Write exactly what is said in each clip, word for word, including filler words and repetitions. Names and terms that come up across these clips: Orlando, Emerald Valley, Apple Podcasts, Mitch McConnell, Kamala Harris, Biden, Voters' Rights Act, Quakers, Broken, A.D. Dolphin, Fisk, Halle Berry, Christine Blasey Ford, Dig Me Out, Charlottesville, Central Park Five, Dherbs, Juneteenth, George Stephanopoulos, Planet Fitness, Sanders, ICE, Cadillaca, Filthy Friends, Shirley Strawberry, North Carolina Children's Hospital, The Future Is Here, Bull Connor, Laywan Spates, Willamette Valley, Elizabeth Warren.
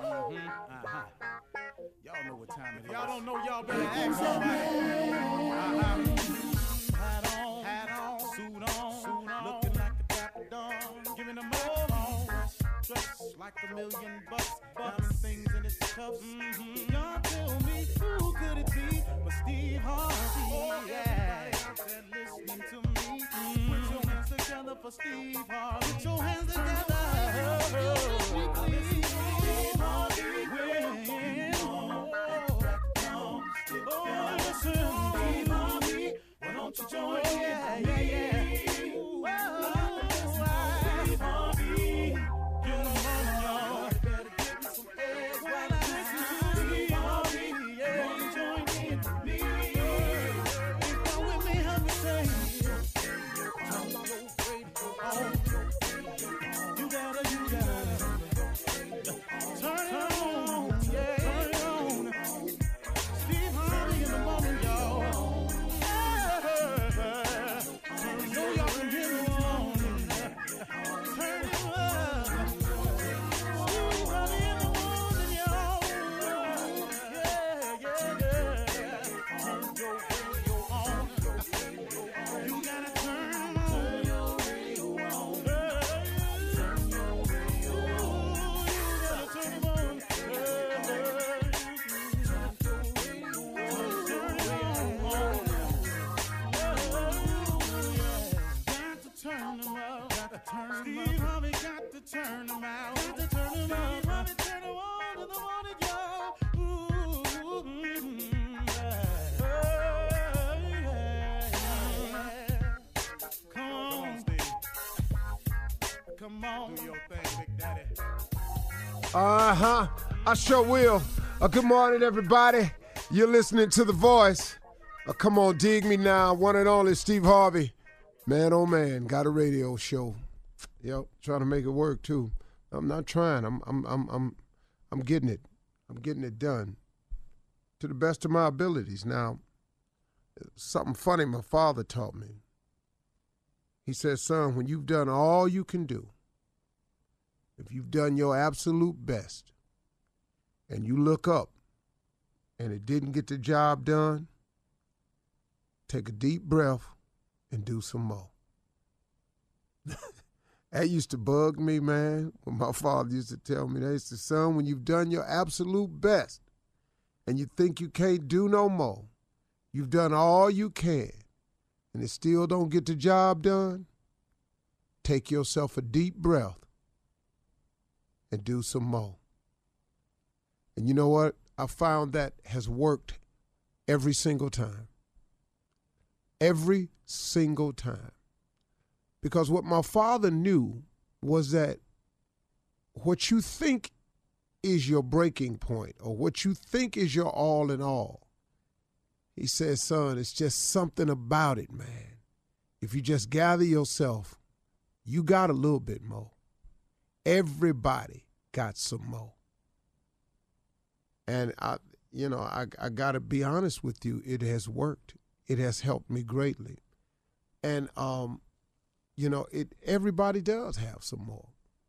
Mm-hmm. Uh-huh. Y'all know what time it is. Y'all don't know, y'all better ask somebody. Uh-huh. Hat on, hat on, suit on, suit on. Looking like the Papa Don. Giving them all on. Dressed like a million bucks. Bucks, things in its cups. Mm-hmm. Y'all tell me, who could it be but Steve Harvey? Oh, yeah. Everybody out there listening to me. Mm-hmm. Put your hands together for Steve Harvey. Put your hands together. Oh, please. Steve Harvey. Win. Oh, listen, Steve Harvey, why don't you join me? Yeah, yeah, yeah. Ooh, whoa, I Steve Harvey, you don't know, you better give me some eggs while I listen to Steve Harvey, yeah. Why don't you join me? If you're with me, help me say, turn your radio on, you gotta, you gotta, turn it on, yeah. Uh-huh. I sure will. Uh, good morning, everybody. You're listening to The Voice. Uh, come on, dig me now. One and only Steve Harvey. Man, oh, man, got a radio show. Yep, trying to make it work, too. I'm not trying. I'm, I'm, I'm, I'm, I'm getting it. I'm getting it done to the best of my abilities. Now, something funny my father taught me. He says, son, when you've done all you can do, if you've done your absolute best and you look up and it didn't get the job done, take a deep breath and do some more. That used to bug me, man, when my father used to tell me that. He said, son, when you've done your absolute best and you think you can't do no more, you've done all you can and it still don't get the job done, take yourself a deep breath and do some more. And you know what? I found that has worked every single time. Every single time. Because what my father knew was that what you think is your breaking point or what you think is your all in all, he says, son, it's just something about it, man. If you just gather yourself, you got a little bit more. Everybody got some more. And, I, you know, I, I got to be honest with you. It has worked. It has helped me greatly. And, um, you know, it everybody does have some more.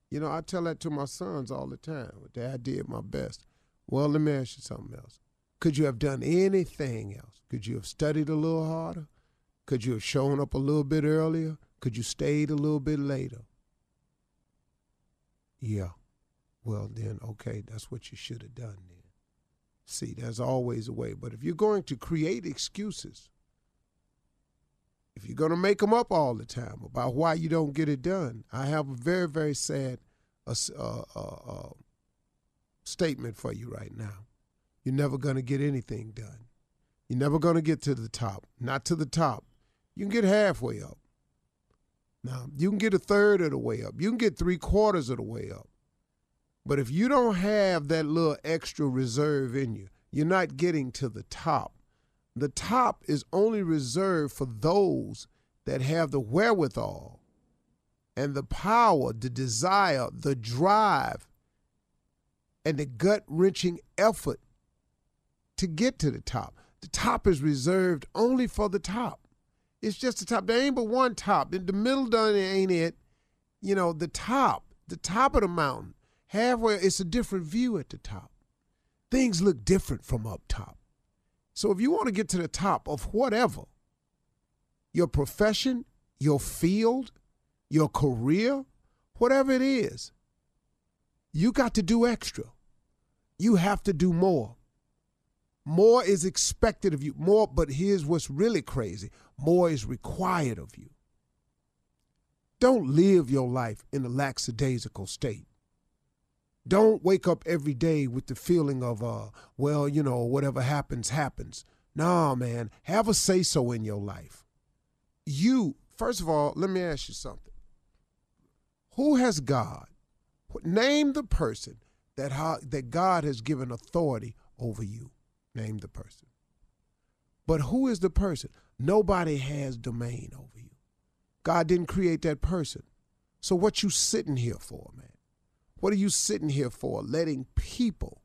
You know, I tell that to my sons all the time. Dad, I did my best. Well, let me ask you something else. Could you have done anything else? Could you have studied a little harder? Could you have shown up a little bit earlier? Could you stayed a little bit later? Yeah, well then, okay, that's what you should have done then. See, there's always a way. But if you're going to create excuses, if you're going to make them up all the time about why you don't get it done, I have a very, very sad uh, uh, uh, statement for you right now. You're never going to get anything done. You're never going to get to the top. Not to the top. You can get halfway up. Now, you can get a third of the way up. You can get three quarters of the way up. But if you don't have that little extra reserve in you, you're not getting to the top. The top is only reserved for those that have the wherewithal and the power, the desire, the drive, and the gut-wrenching effort to get to the top. The top is reserved only for the top. It's just the top. There ain't but one top. The middle done ain't it. You know, the top, the top of the mountain Halfway, it's a different view at the top. Things look different from up top. So if you want to get to the top of whatever, your profession, your field, your career, whatever it is, you got to do extra. You have to do more. More is expected of you. More, but here's what's really crazy. More is required of you. Don't live your life in a lackadaisical state. Don't wake up every day with the feeling of, uh, well, you know, whatever happens, happens. No, man, have a say-so in your life. You, first of all, let me ask you something. Who has God, name the person that, how, that God has given authority over you. Name the person. But who is the person? Nobody has domain over you. God didn't create that person. So what you sitting here for, man? What are you sitting here for? Letting people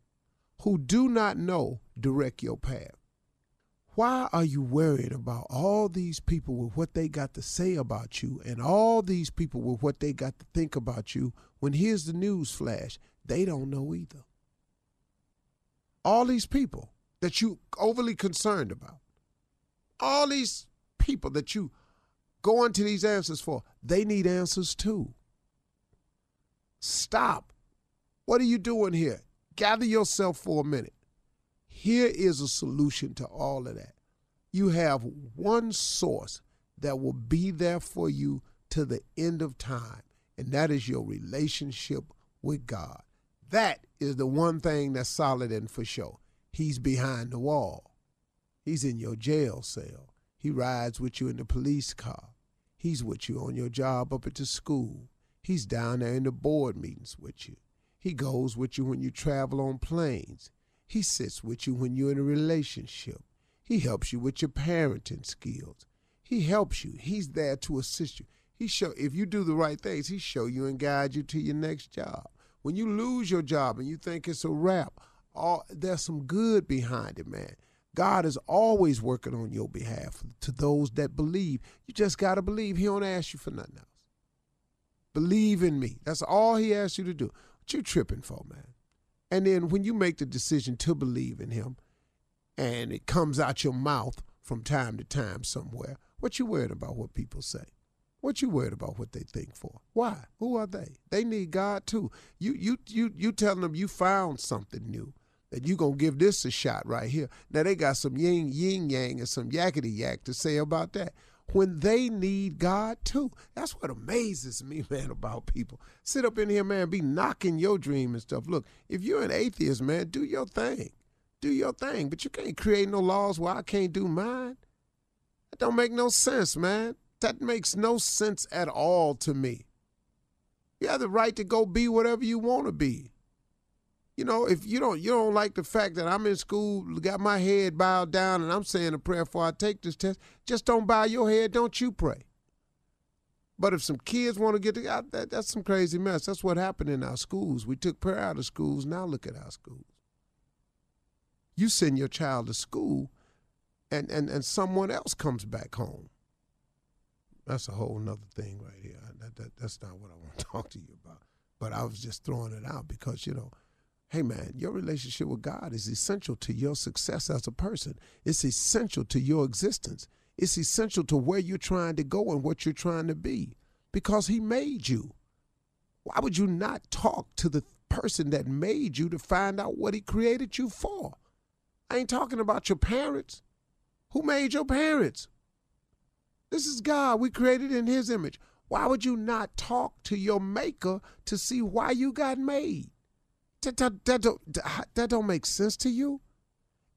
who do not know direct your path. Why are you worried about all these people with what they got to say about you and all these people with what they got to think about you when here's the news flash, they don't know either. All these people that you overly concerned about, all these people that you go into these answers for, they need answers too. Stop. What are you doing here? Gather yourself for a minute. Here is a solution to all of that. You have one source that will be there for you to the end of time, and that is your relationship with God. That is the one thing that's solid and for sure. He's behind the wall. He's in your jail cell. He rides with you in the police car. He's with you on your job up at the school. He's down there in the board meetings with you. He goes with you when you travel on planes. He sits with you when you're in a relationship. He helps you with your parenting skills. He helps you. He's there to assist you. He show, if you do the right things, he show you and guide you to your next job. When you lose your job and you think it's a wrap, all, there's some good behind it, man. God is always working on your behalf to those that believe. You just got to believe. He don't ask you for nothing else. Believe in me. That's all he asks you to do. What you tripping for, man? And then when you make the decision to believe in him and it comes out your mouth from time to time somewhere, what you worried about what people say? What you worried about what they think for? Why? Who are they? They need God too. You you you you telling them you found something new, that you going to give this a shot right here. Now they got some yin, yin yang and some yakety yak to say about that. When they need God too. That's what amazes me, man, about people. Sit up in here, man, be knocking your dream and stuff. Look, if you're an atheist, man, do your thing. Do your thing. But you can't create no laws where I can't do mine. That don't make no sense, man. That makes no sense at all to me. You have the right to go be whatever you want to be. You know, if you don't you don't like the fact that I'm in school, got my head bowed down, and I'm saying a prayer before I take this test, just don't bow your head, don't you pray. But if some kids want to get together, that, that's some crazy mess. That's what happened in our schools. We took prayer out of schools, now look at our schools. You send your child to school, and, and, and someone else comes back home. That's a whole nother thing right here. That, that, that's not what I want to talk to you about. But I was just throwing it out because, you know, hey, man, your relationship with God is essential to your success as a person. It's essential to your existence. It's essential to where you're trying to go and what you're trying to be because he made you. Why would you not talk to the person that made you to find out what he created you for? I ain't talking about your parents. Who made your parents? This is God. We created in his image. Why would you not talk to your maker to see why you got made? That, that, that, don't, that don't make sense to you.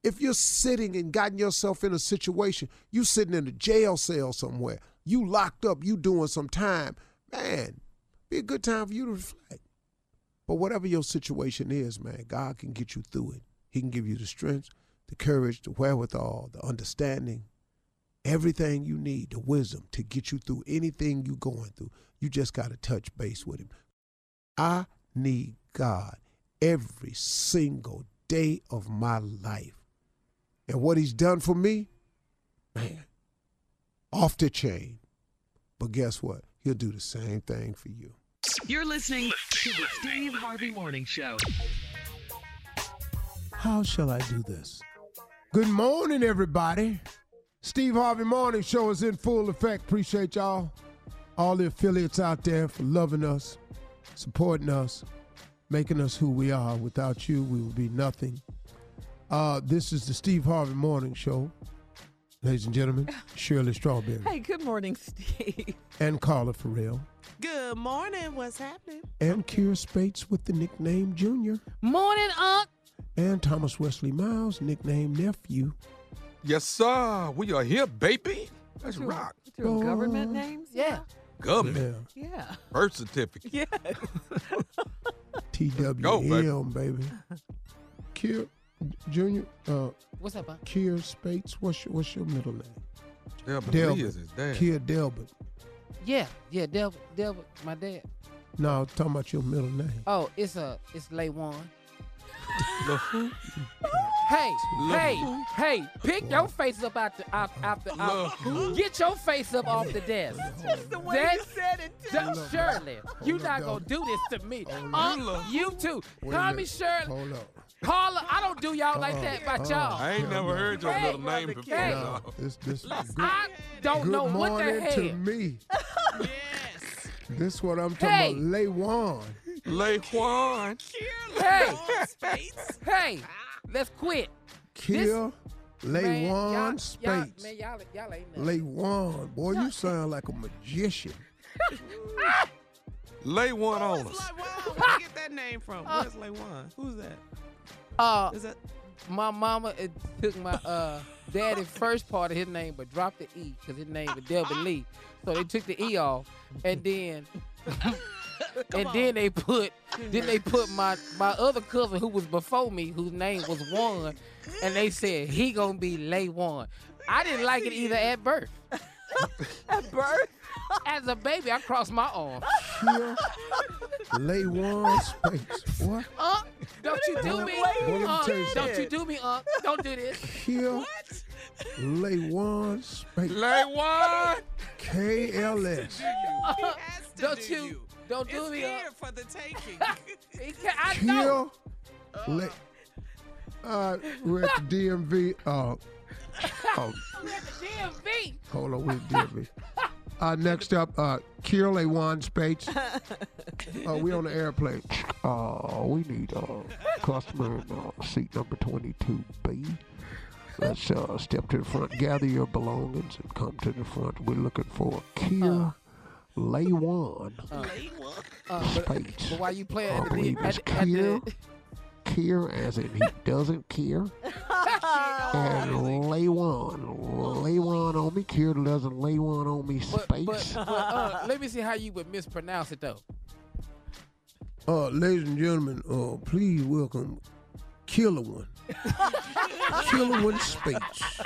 If you're sitting and gotten yourself in a situation, you sitting in a jail cell somewhere, you locked up, you doing some time, man, be a good time for you to reflect. But whatever your situation is, man, God can get you through it. He can give you the strength, the courage, the wherewithal, the understanding, everything you need, the wisdom to get you through anything you're going through. You just got to touch base with him. I need God every single day of my life. And what he's done for me, man, off the chain. But guess what? He'll do the same thing for you. You're listening to the Steve Harvey Morning Show. How shall I do this? Good morning, everybody. Steve Harvey Morning Show is in full effect. Appreciate y'all, all the affiliates out there, for loving us, supporting us, making us who we are. Without you, we would be nothing. Uh, this is the Steve Harvey Morning Show. Ladies and gentlemen, Shirley Strawberry. Hey, good morning, Steve. And Carla Ferrell. Good morning. What's happening? And Kira Spates with the nickname Junior. Morning, Unc. And Thomas Wesley Miles, nickname Nephew. Yes, sir. We are here, baby. That's your, rock. Your government names? Yeah. Government. Yeah. yeah. Birth certificate. Yes. T W M, baby. Kira. Junior, uh, what's up, Bob? Kira Spates, what's your, what's your middle name? Delbert. Delbert. Kira Delbert. Yeah, yeah, Delbert, Delbert, my dad. No, talking about your middle name. Oh, it's a, it's Laywan. Hey, hey, hey, pick your face up out the, out, out the, out. Get your face up off the desk. That's just the way That's, you said it, too. Shirley, you're not going to do this to me. Um, you too. Call me Shirley. Hold up. Carla, I don't do y'all like that about y'all. I ain't never heard your little name before. No, this, this good, I don't know what the hell. Good morning to me. Yes. This is what I'm talking about. Laywan. Laywan. Hey. Hey. Let's quit. Kill Laywan Spates. Man, y'all y'all ain't nothing. Laywan. Boy, you sound like a magician. Laywan on us. Where did you get that name from? Where's Laywan? Who's that? Uh, Is that my mama it took my uh daddy's first part of his name but dropped the E because his name was Delbert Lee. So they took the E off and then and on. then they put then they put my, my other cousin who was before me, whose name was Juan, and they said he gonna be Laywan. I didn't like it either at birth. At birth? As a baby, I crossed my arms. Here, Laywan Spates. What? Uh, don't you do me? Uh, don't you do me, uh? Don't do this. Here, what? Laywan Spates. Laywan. K L S. Uh, don't you, you? Don't do it's me. It's here uh. for the taking. I know. Here, Lay. Uh, we're at the D M V. Uh, oh. We're at the D M V. Hold on, we're at the D M V. Uh, next up, uh, Kira Laywan Spates. Uh, we on the airplane. Uh, we need uh, customer uh, seat number twenty-two B. Let's uh, step to the front, gather your belongings, and come to the front. We're looking for Kira uh, Laywan uh, uh, Spates. But, but why you playing? I believe it's Kira. Kira, as in he doesn't care. And Laywan, Laywan on me. Kira doesn't Laywan on me. Space. But, but, but uh, let me see how you would mispronounce it though. Uh, ladies and gentlemen, uh, please welcome Laywan, Laywan Spates.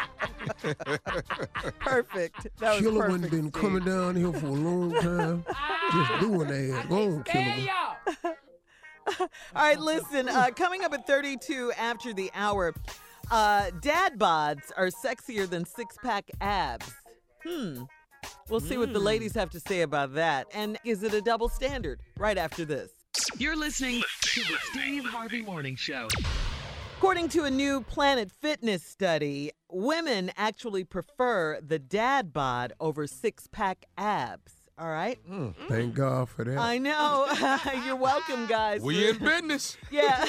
Perfect. That was Laywan perfect. Been coming down here for a long time, just doing that. Go on, Laywan. All right, listen, uh, coming up at thirty-two after the hour, uh, dad bods are sexier than six-pack abs. Hmm. We'll see mm. what the ladies have to say about that. And is it a double standard? Right after this. You're listening to the Steve Harvey Morning Show. According to a new Planet Fitness study, women actually prefer the dad bod over six-pack abs. All right. Mm. Thank God for that. I know. You're welcome, guys. We in business. Yeah.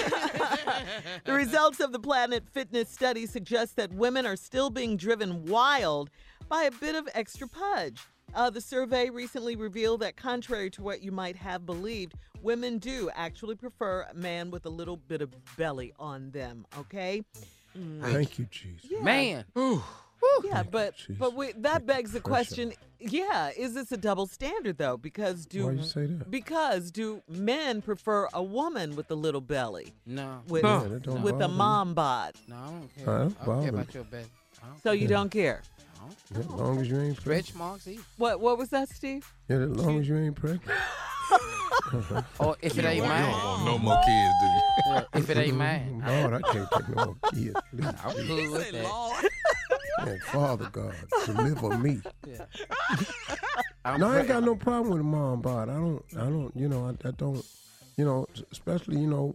The results of the Planet Fitness study suggest that women are still being driven wild by a bit of extra pudge. Uh, the survey recently revealed that contrary to what you might have believed, women do actually prefer a man with a little bit of belly on them. Okay. Mm. Thank you, Jesus. Yeah. Man. Ooh. Woo. Yeah, but Jeez. but we, that begs the question, yeah, is this a double standard, though? Because do Why you say that? Because do men prefer a woman with a little belly? No. With, no. Yeah, don't with a mom bod? No, I don't care. I don't, I don't care about your belly. So you yeah. don't care? No. As long as you ain't pregnant. Stretch marks either. What, what was that, Steve? Yeah, as long as you ain't pregnant. Or if it ain't mine. You don't want no more kids, do you? Well, if it ain't mine. Lord, I can't take no more kids. I'm cool with that. Oh, Father God, deliver me. Yeah. I'm no, I ain't got no problem with a mom bod. I don't, I don't, you know, I, I don't, you know, especially, you know,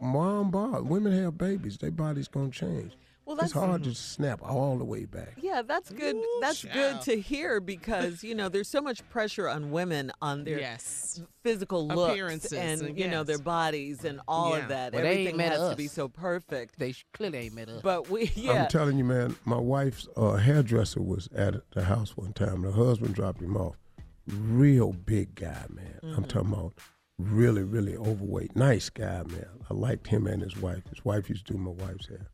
mom bod. Women have babies. Their body's going to change. Well, that's, it's hard to snap all the way back. Yeah, that's good. Ooh, that's child. good to hear because, you know, there's so much pressure on women on their yes. physical looks appearances and, and you yes. know, their bodies and all yeah. of that. Well, everything has us. to be so perfect. They clearly ain't met us. But we, yeah. I'm telling you, man, my wife's uh, hairdresser was at the house one time. Her husband dropped him off. Real big guy, man. Mm-hmm. I'm talking about really, really overweight. Nice guy, man. I liked him and his wife. His wife used to do my wife's hair.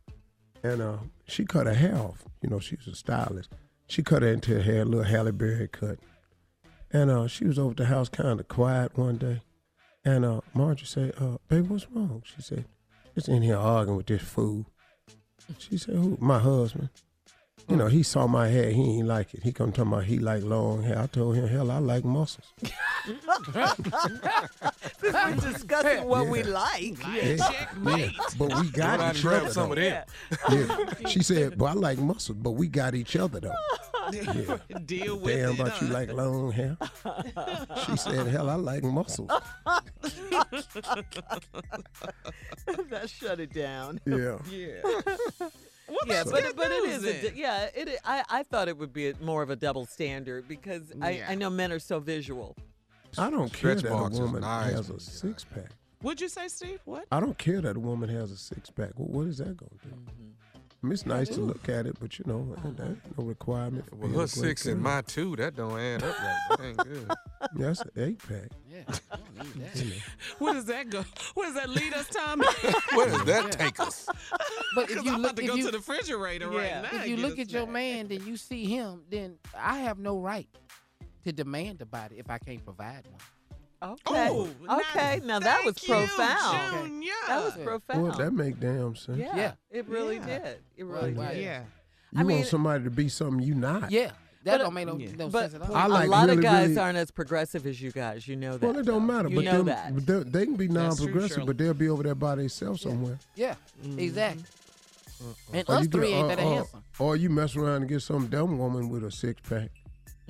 And uh, she cut her hair off. You know, she's a stylist. She cut her into her hair, a little Halle Berry cut. And uh, she was over at the house kind of quiet one day. And uh, Marjorie said, uh, baby, what's wrong? She said, just in here arguing with this fool. She said, who? My husband. You know, he saw my hair. He ain't like it. He come talking about he like long hair. I told him, hell, I like muscles. We were discussing what yeah. we like. Yeah. Yeah. Yeah. But we got You're each other. Some of yeah. Yeah. She said, but I like muscles, but we got each other, though. Yeah. Deal with Damn it. Damn about huh? you like long hair. She said, hell, I like muscles. That shut it down. Yeah. Yeah. What yeah, but it, but it is. A, yeah, it. I, I thought it would be a, more of a double standard because yeah. I, I know men are so visual. I don't care Stretch that a woman has a six pack. Would you say, Steve? What? I don't care that a woman has a six pack. Well, what is that going to do? Mm-hmm. I mean, it's nice Ooh. to look at it, but you know, uh-huh. that ain't no requirement. For well, her six and my two, that don't add up. Like, that ain't good. Yeah, that's an eight pack. Yeah, I don't need that. Where does that go? Where does that lead us, Tommy? Where does that yeah. take us? But if you I'm look, about to go you, to the refrigerator yeah, right now, if you look at snack. your man, then you see him, then I have no right to demand a body if I can't provide one. Okay. Oh, okay. Now, now that was you, profound. June, yeah. That was profound. Well, that make damn sense. Yeah. yeah. It really yeah. did. It really well, did. Yeah. You I want mean, somebody to be something you not. Yeah. That but, don't make no, yeah. no sense at all. I like a lot really, of guys really, aren't as progressive as you guys. You know that. Well, it don't matter. You but know them, that. They, they can be non-progressive, true, but they'll be over there by themselves yeah. somewhere. Yeah. Mm-hmm. Exactly. Mm-hmm. And or us three get, ain't uh, that uh, handsome. Or you mess around and get some dumb woman with a six-pack.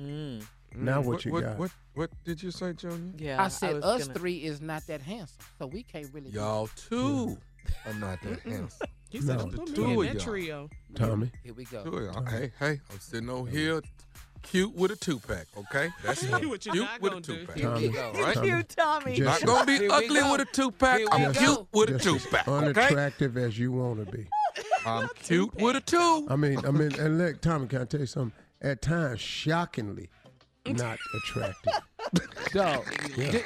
Mm. Now what, what you what, got? What, what did you say, Junior? Yeah, I said I us gonna... three is not that handsome, so we can't really. Y'all two yeah. are not that handsome. He said no, the two of y'all. Trio. Tommy, here we go. Tommy. Hey, hey, I'm sitting over here, cute with a two pack. Okay, that's yeah. what you're cute not with a two pack. Tommy, right? Tommy. Tommy. Not gonna be ugly go. with a two pack. I'm go. cute with just a two pack. Unattractive okay? as you want to be. I'm cute with a two. I mean, I mean, and look, Tommy, can I tell you something? At times, shockingly. Not attractive. Dog. Yeah.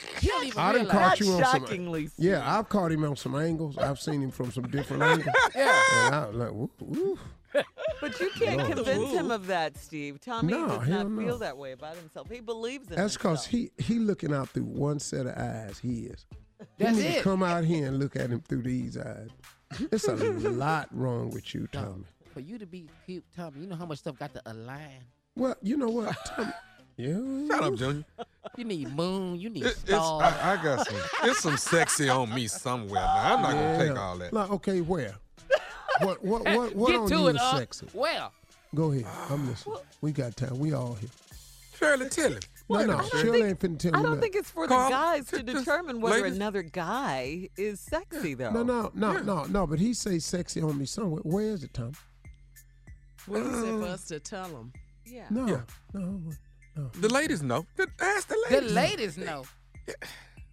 I done caught you on some. Yeah, I've caught him on some angles. I've seen him from some different angles. Yeah. And I was like, woo, woo. But you can't Lord. convince him of that, Steve. Tommy no, does not no. feel that way about himself. He believes in That's himself. That's because he he looking out through one set of eyes. He is. That's you need it. to come out here and look at him through these eyes. There's a lot wrong with you, Tommy. No, for you to be cute, Tommy, you know how much stuff got to align. Well, you know what, Tommy. Yeah. Shut up, Junior. You need moon. You need it, stars. I, I got some. There's some sexy on me somewhere. Now I'm not yeah. gonna take all that. Like, okay, where? What? What? What? What Get on to you it, is uh, sexy? Where? Go ahead. I'm listening. Well, we got time. We all here. Shirley, tell him. No, no, Shirley ain't finna tell him. I don't think it's for Carl, the guys to determine whether ladies. another guy is sexy, though. No, no, no, yeah. no, no. But he say sexy on me somewhere. Where is it, Tom? What um, is it for us to tell him? Yeah. No, yeah. no. The ladies know. Ask the ladies. The ladies know. Yeah.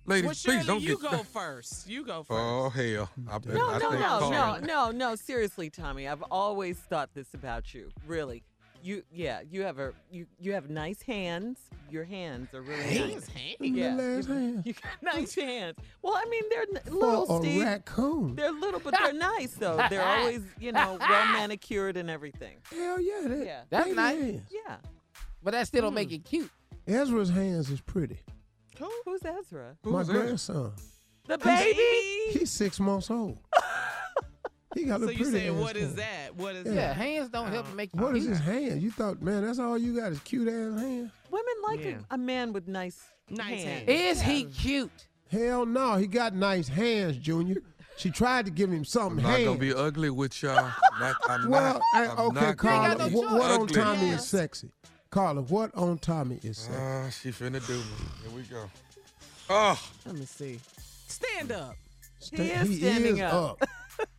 Ladies, well, Shirley, please don't you get go first. You go first. Oh, hell. I bet no, I no, think no, no, no, no. Seriously, Tommy, I've always thought this about you. Really. You, yeah, you have a, you, you have nice hands. Your hands are really hands, nice. Hands, yeah. hands. You, you got nice hands. Well, I mean, they're little, For Steve. a raccoon. They're little, but they're nice, though. They're always, you know, well manicured and everything. Hell yeah, that, yeah. that's that nice. Is. Yeah. But that still don't mm. make it cute. Ezra's hands is pretty. Who? Who's Ezra? My Who's grandson. The baby? He's, he's six months old. He got so you saying, what is that? What is yeah. that? Yeah, hands don't um, help make you What cute. is his hands? You thought, man, that's all you got is cute-ass hands? Women like yeah. a, a man with nice, nice hands. hands. Is yeah. he cute? Hell no. He got nice hands, Junior. She tried to give him something. I'm not going to be ugly with y'all. I'm not, I'm well, not, I'm okay, Carla, no what, what on Tommy is sexy? Carla, what on Tommy is saying? Ah, uh, she finna do me. Here we go. Oh. Let me see. Stand up. Sta- he is he standing is up. up.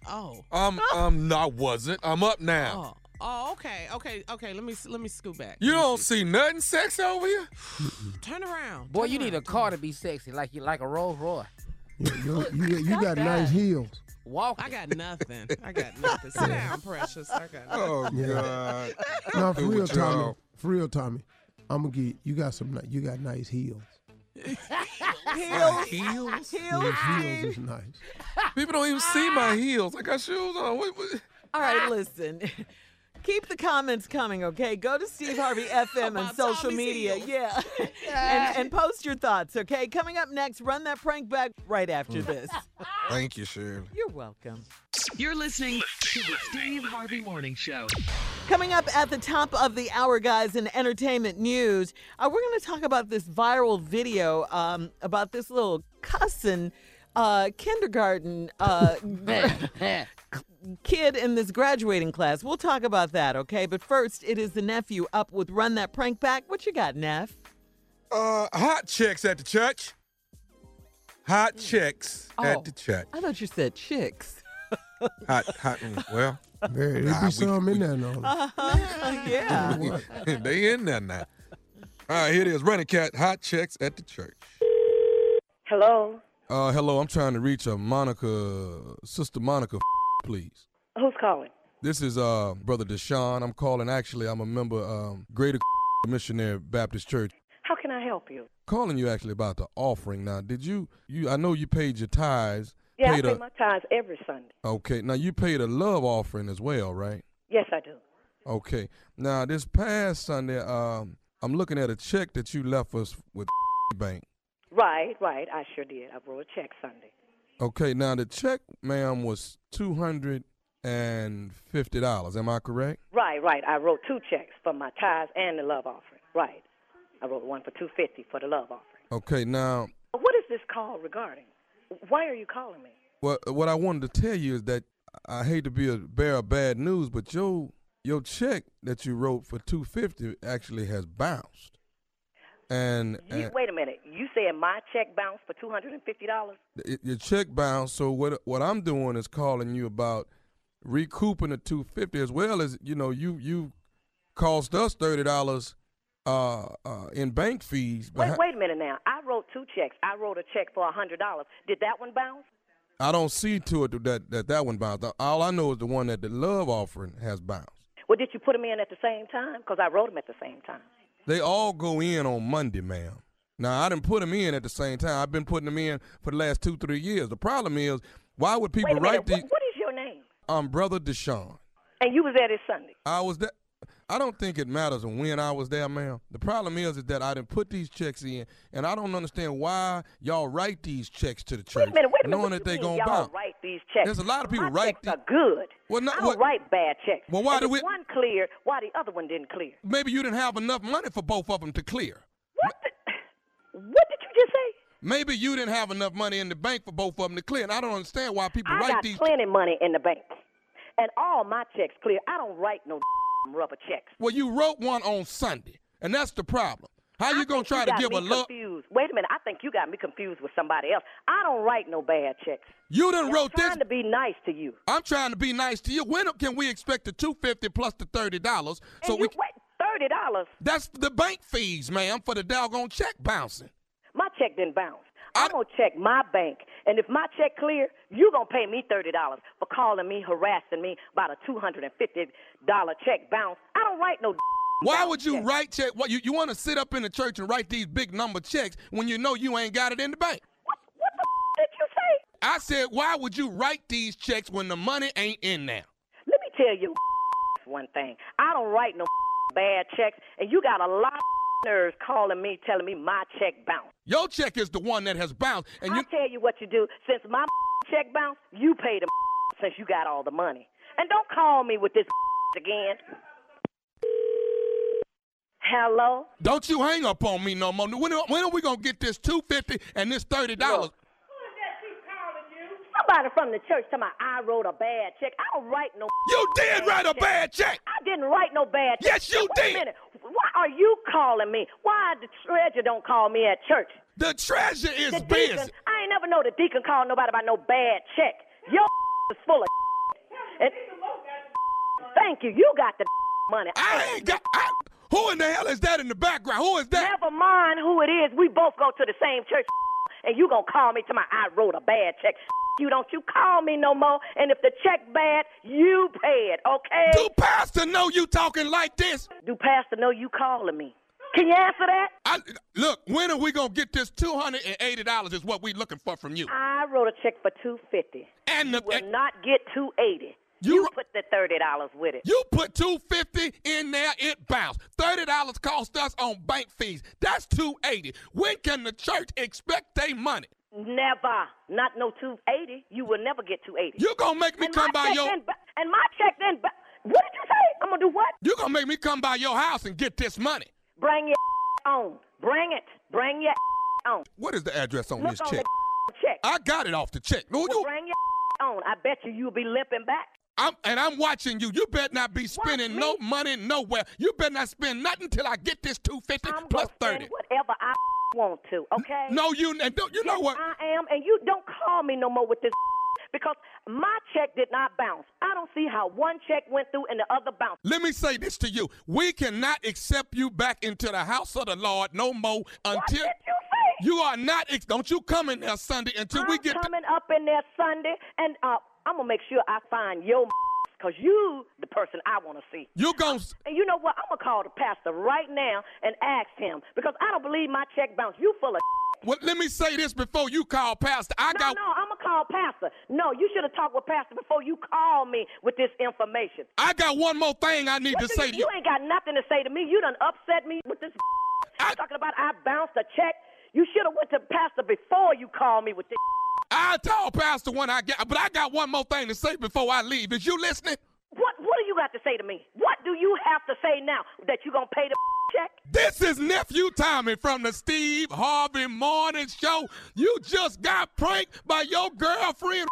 Oh. Um, um, no, I wasn't. I'm up now. Oh. Oh, okay, okay, okay. Let me let me scoot back. You don't see nothing sexy over here. Turn around, boy. Turn you around. Need a car to be sexy, like you like a Rolls Royce. Yeah, you, you, you got that. Nice heels. Walk. I got nothing. I got nothing. Sit down, precious. I got. Nothing. Oh God. No, for real, Tommy. For real, Tommy. I'm gonna get you. Got some. You got nice heels. heels, my heels, heels. Heels is nice. People don't even see my heels. I got shoes on. What, what? All right, listen. Keep the comments coming, okay? Go to Steve Harvey F M and social Tommy's media. Heels. Yeah. and, and post your thoughts, okay? Coming up next, run that prank back right after mm. this. Thank you, Shirley. You're welcome. You're listening to the Steve Harvey Morning Show. Coming up at the top of the hour, guys, in entertainment news, uh, we're going to talk about this viral video um, about this little cussing uh, kindergarten uh, kid in this graduating class. We'll talk about that, okay? But first, it is the nephew up with Run That Prank Back. What you got, Neff? Uh, hot chicks at the church. Hot chicks oh, at the church. I thought you said chicks. hot, hot, well. There nah, be we, some we, in there now. Uh-huh. Yeah. They in there now. All right, here it is. Run it, cat. Hot chicks at the church. Hello. Uh, hello. I'm trying to reach a Monica, Sister Monica. Please. Who's calling? This is uh, Brother Deshaun. I'm calling. Actually, I'm a member um, Greater Missionary Baptist Church. How can I help you? Calling you actually about the offering. Now, did you? You? I know you paid your tithes. Yeah, paid I pay a, my tithes every Sunday. Okay. Now you paid a love offering as well, right? Yes, I do. Okay. Now this past Sunday, um, I'm looking at a check that you left us with bank. Right, right. I sure did. I wrote a check Sunday. Okay, now the check, ma'am, was two hundred fifty dollars. Am I correct? Right, right. I wrote two checks for my tithes and the love offering. Right. I wrote one for two hundred fifty dollars for the love offering. Okay, now. What is this call regarding? Why are you calling me? Well, what I wanted to tell you is that I hate to be a bearer of bad news, but your your check that you wrote for two hundred fifty dollars actually has bounced. And, you, and wait a minute. You said my check bounced for two hundred and fifty dollars. Your check bounced. So what? What I'm doing is calling you about recouping the two fifty, as well as you know you you cost us thirty dollars uh, uh, in bank fees. Wait, behind. wait a minute now. I wrote two checks. I wrote a check for a hundred dollars. Did that one bounce? I don't see to it that that that one bounced. All I know is the one that the love offering has bounced. Well, did you put them in at the same time? Because I wrote them at the same time. They all go in on Monday, ma'am. Now, I didn't put them in at the same time. I've been putting them in for the last two, three years. The problem is, why would people Wait a write these? What, what is your name? I'm Brother Deshaun. And you was there this Sunday? I was there. I don't think it matters when I was there, ma'am. The problem is, is that I didn't put these checks in, and I don't understand why y'all write these checks to the church. Wait a minute, wait a minute. Knowing that they gonna y'all bounce. Write these checks. There's a lot of people My write these. Checks are good. Well, not, I don't what, write bad checks. Well, why did we, one clear? Why the other one didn't clear? Maybe you didn't have enough money for both of them to clear. What? The, what did you just say? Maybe you didn't have enough money in the bank for both of them to clear, and I don't understand why people I write these. I got plenty of money in the bank, and all my checks clear. I don't write no. Rubber checks. Well, you wrote one on Sunday, and that's the problem. How you I gonna try you to give a look? Wait a minute, I think you got me confused with somebody else. I don't write no bad checks. You done wrote I'm this. I'm trying to be nice to you. I'm trying to be nice to you. When can we expect the two hundred fifty dollars plus the thirty dollars? So you, we wait, thirty dollars? That's the bank fees, ma'am, for the doggone check bouncing. My check didn't bounce. I'm going to check my bank, and if my check clear, you're going to pay me thirty dollars for calling me, harassing me about a two hundred fifty dollars check bounce. I don't write no Why would you check. write check? What, you you want to sit up in the church and write these big number checks when you know you ain't got it in the bank? What, what the did you say? I said, why would you write these checks when the money ain't in there? Let me tell you one thing. I don't write no bad checks, and you got a lot of nerves calling me, telling me my check bounced. Your check is the one that has bounced. And I'll you... tell you what you do. Since my check bounced, you pay the since you got all the money. And don't call me with this again. Hello? Don't you hang up on me no more. When are, when are we going to get this two hundred fifty dollars and this thirty dollars? Look, who is that keep calling you? Somebody from the church talking about I wrote a bad check. I don't write no You did write check. a bad check. I didn't write no bad check. Yes, you Wait did. A minute. Why? are you calling me? Why the treasure don't call me at church? The treasure is the busy. Deacon, I ain't never know the deacon called nobody about no bad check. Your is full of and, thank you. You got the money. I ain't got... I, who in the hell is that in the background? Who is that? Never mind who it is. We both go to the same church, and you gonna call me to my I wrote a bad check. You don't you call me no more, and if the check bad, you pay it, okay? Do pastor know you talking like this? Do pastor know you calling me? Can you answer that? I, look, when are we gonna get this two hundred eighty dollars is what we looking for from you. I wrote a check for two hundred fifty dollars. And the, you will and, not get two hundred eighty dollars. You, you put the thirty dollars with it. You put two hundred fifty dollars in there, it bounced. thirty dollars cost us on bank fees. That's two hundred eighty dollars. When can the church expect their money? Never. Not no two hundred eighty dollars. You will never get two hundred eighty dollars. You're going to make me and come by your... Ba- and my check then... Ba- what did you say? I'm going to do what? You're going to make me come by your house and get this money. Bring your on. Bring it. Bring your on. What is the address on Look this on check? The check? I got it off the check. Well, you... Bring your on. I bet you you'll be limping back. I'm, and I'm watching you. You better not be spending no money nowhere. You better not spend nothing till I get this two hundred fifty dollars plus thirty dollars. Whatever I want to, okay? No, you and don't. You yes, know what? I am, and you don't call me no more with this because my check did not bounce. I don't see how one check went through and the other bounced. Let me say this to you: we cannot accept you back into the house of the Lord no more until. What did you say? You are not. Don't you come in there Sunday until I'm we get. I'm coming to- up in there Sunday, and uh, I'm gonna make sure I find your because you the person I want to see. You gonna? And you know what? I'm gonna call the pastor right now and ask him because I don't believe my check bounced. You full of. Well, let me say this before you call pastor. I no, got. No, I'm gonna call pastor. No, you should have talked with pastor before you call me with this information. I got one more thing I need what to say you, to you. You ain't got nothing to say to me. You done upset me with this. I, I'm talking about I bounced a check. You should have went to pastor before you called me with this. I told pastor when I get, but I got one more thing to say before I leave. Is you listening? What What do you got to say to me? What do you have to say now that you gonna pay the check? This is Nephew Tommy from the Steve Harvey Morning Show. You just got pranked by your girlfriend.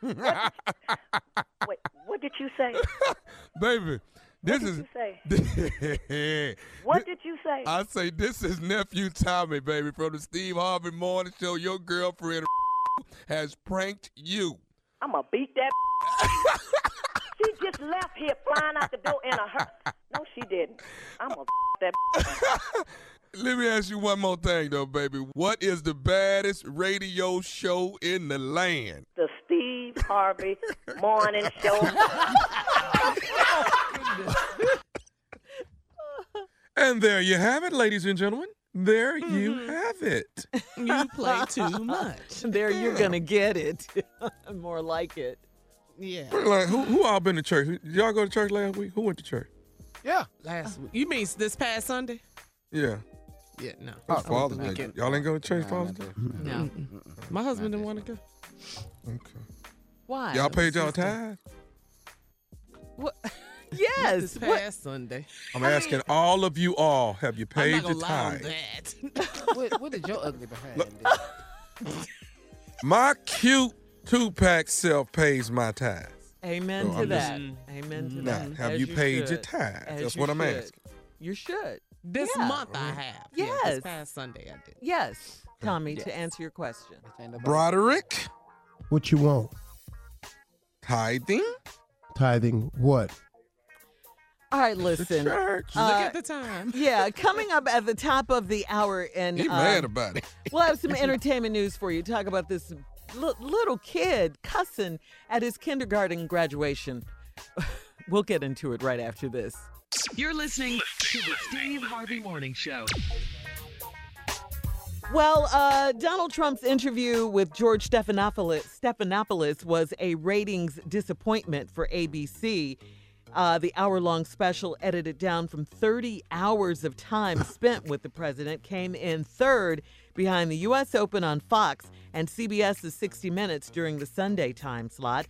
What, wait, what did you say, baby? This what did is, you say? What did you say? I say, this is Nephew Tommy, baby, from the Steve Harvey Morning Show. Your girlfriend has pranked you. I'm going to beat that. She just left here flying out the door in a hurt. No, she didn't. I'm going to that. Let me ask you one more thing, though, baby. What is the baddest radio show in the land? The Steve Harvey Morning Show. And there you have it, ladies and gentlemen. There mm-hmm. you have it. You play too much. There yeah. you're gonna get it. More like it. Yeah. Like who? Who all been to church? Did y'all go to church last week? Who went to church? Yeah, last week. You mean this past Sunday? Yeah. Yeah. No. Oh, Father's Day. Y'all ain't go to church Father's Day? No. no. My husband didn't want to go. Okay. Why? Y'all paid y'all tithes? What? Yes. This past what? Sunday. I'm I asking mean, all of you all, have you paid your tithe? what, what did your ugly behind do? My cute two-pack self pays my tithes. Amen so to I'm that. Amen to that. Have As you paid should. your tithe? As That's you what I'm should. asking. You should. This yeah. month I have. Yes. Yeah, this past Sunday I did. Yes. Tommy, yes. to answer your question. Broderick. What you want? Tithing? Tithing what? All right, listen. Uh, Look at the time. Yeah, coming up at the top of the hour. And he mad um, about it. We'll have some entertainment news for you. Talk about this l- little kid cussing at his kindergarten graduation. We'll get into it right after this. You're listening to the Steve Harvey Morning Show. Well, uh, Donald Trump's interview with George Stephanopoulos, Stephanopoulos was a ratings disappointment for A B C. Uh, the hour-long special, edited down from thirty hours of time spent with the president, came in third behind the U S Open on Fox and CBS's sixty minutes during the Sunday time slot.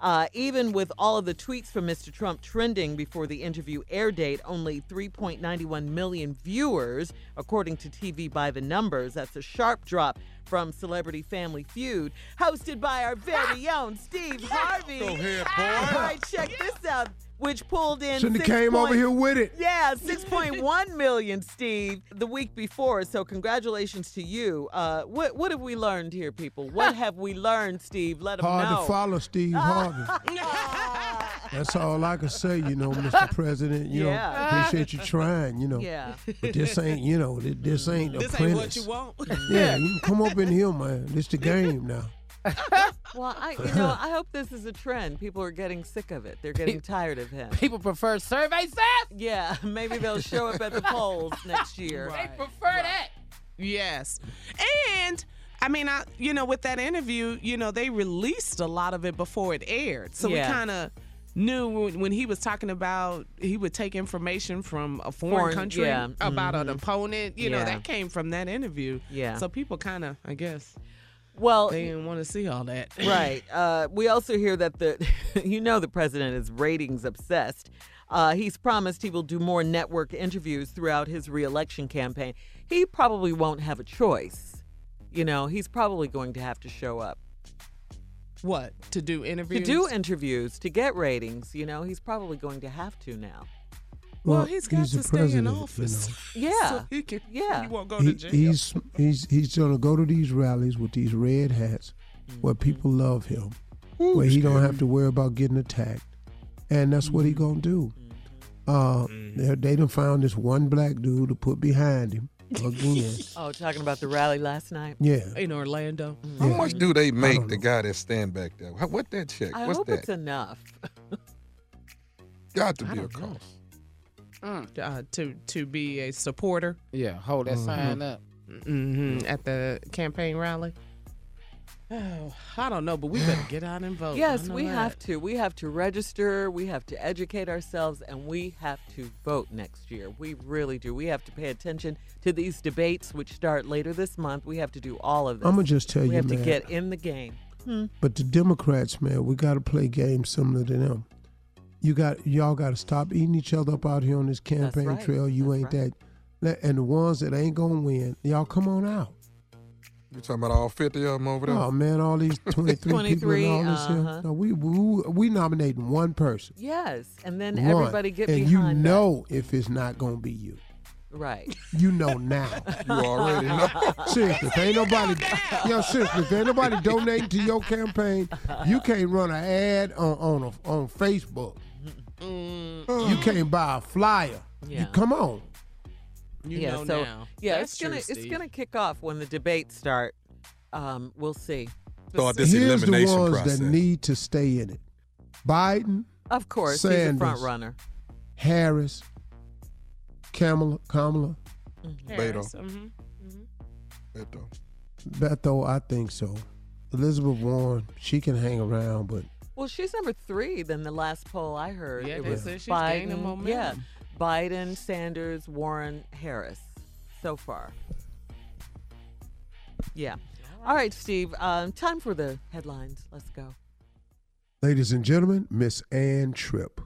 Uh, even with all of the tweets from Mister Trump trending before the interview air date, only three point nine one million viewers, according to T V by the numbers. That's a sharp drop from Celebrity Family Feud, hosted by our very own Steve Harvey. Go ahead, boy. All right, check this out. which pulled in. Shouldn't have came point, over here with it. Yeah, six point one million, Steve, the week before. So congratulations to you. Uh, what what have we learned here, people? What have we learned, Steve? Let them know. Hard to follow Steve Harvey. That's all I can say, you know, Mister President. You yeah. know, appreciate you trying, you know. Yeah. But this ain't, you know, this, this ain't This apprentice. Ain't what you want. Yeah, you can come up in here, man. This the game now. Well, I, you know, I hope this is a trend. People are getting sick of it. They're getting tired of him. People prefer survey stats? Yeah, maybe they'll show up at the polls next year. Right. They prefer right. that. Yes. And... I mean, I you know, with that interview, you know, they released a lot of it before it aired. So yeah. we kind of knew when, when he was talking about he would take information from a foreign, foreign country yeah. about mm-hmm. an opponent. You yeah. know, that came from that interview. Yeah. So people kind of, I guess, well, they didn't want to see all that. Right. Uh, we also hear that the, you know, the president is ratings obsessed. Uh, he's promised he will do more network interviews throughout his reelection campaign. He probably won't have a choice. You know, he's probably going to have to show up. What? To do interviews? To do interviews, to get ratings. You know, he's probably going to have to now. Well, well he's got he's to stay in office. You know. Yeah. So he, can, yeah. he won't go he, to jail. He's, he's, he's going to go to these rallies with these red hats mm-hmm. where people love him, Ooh, where he don't have to worry about getting attacked. And that's mm-hmm. what he's going to do. Mm-hmm. Uh, mm-hmm. They done found this one black dude to put behind him. Again. Oh, talking about the rally last night? Yeah. In Orlando. Yeah. How much do they make the guy that stand back there? What that check? I What's hope that? It's enough. Got to I be a cost. Mm. Uh, to, to be a supporter. Yeah, hold that mm-hmm. sign up. Mm-hmm. At the campaign rally. Oh, I don't know, but we better get out and vote. Yes, we that. have to. We have to register. We have to educate ourselves, and we have to vote next year. We really do. We have to pay attention to these debates, which start later this month. We have to do all of this. I'm going to just tell we you, man. We have to get in the game. Hmm. But the Democrats, man, we got to play games similar to them. You got, y'all got to stop eating each other up out here on this campaign right. trail. You That's ain't right. that. And the ones that ain't going to win, y'all come on out. You talking about all fifty of them over there? Oh, man, all these twenty-three, twenty-three people and all this uh-huh. here. No, we, we we nominating one person. Yes, and then one. everybody get and behind And you know that. If it's not going to be you. Right. You know now. You already know. Seriously, if ain't nobody, yo, seriously, if ain't nobody donating to your campaign, you can't run an ad on on, a, on Facebook. Mm-hmm. You can't buy a flyer. Yeah. You, come on. You yeah, know so, now. Yeah, That's it's gonna true, it's gonna kick off when the debates start. Um, we'll see. Start this Here's elimination the ones process. that need to stay in it. Biden, of course, Sanders, he's the front runner. Harris, Kamala, Kamala, mm-hmm. Harris, Beto, mm-hmm. Mm-hmm. Beto, Beto. I think so. Elizabeth Warren, she can hang around, but well, she's number three. Then the last poll I heard, yeah, it was so she's gaining momentum. Yeah. Biden, Sanders, Warren, Harris, so far. Yeah. All right, Steve, um, time for the headlines. Let's go. Ladies and gentlemen, Miss Ann Tripp.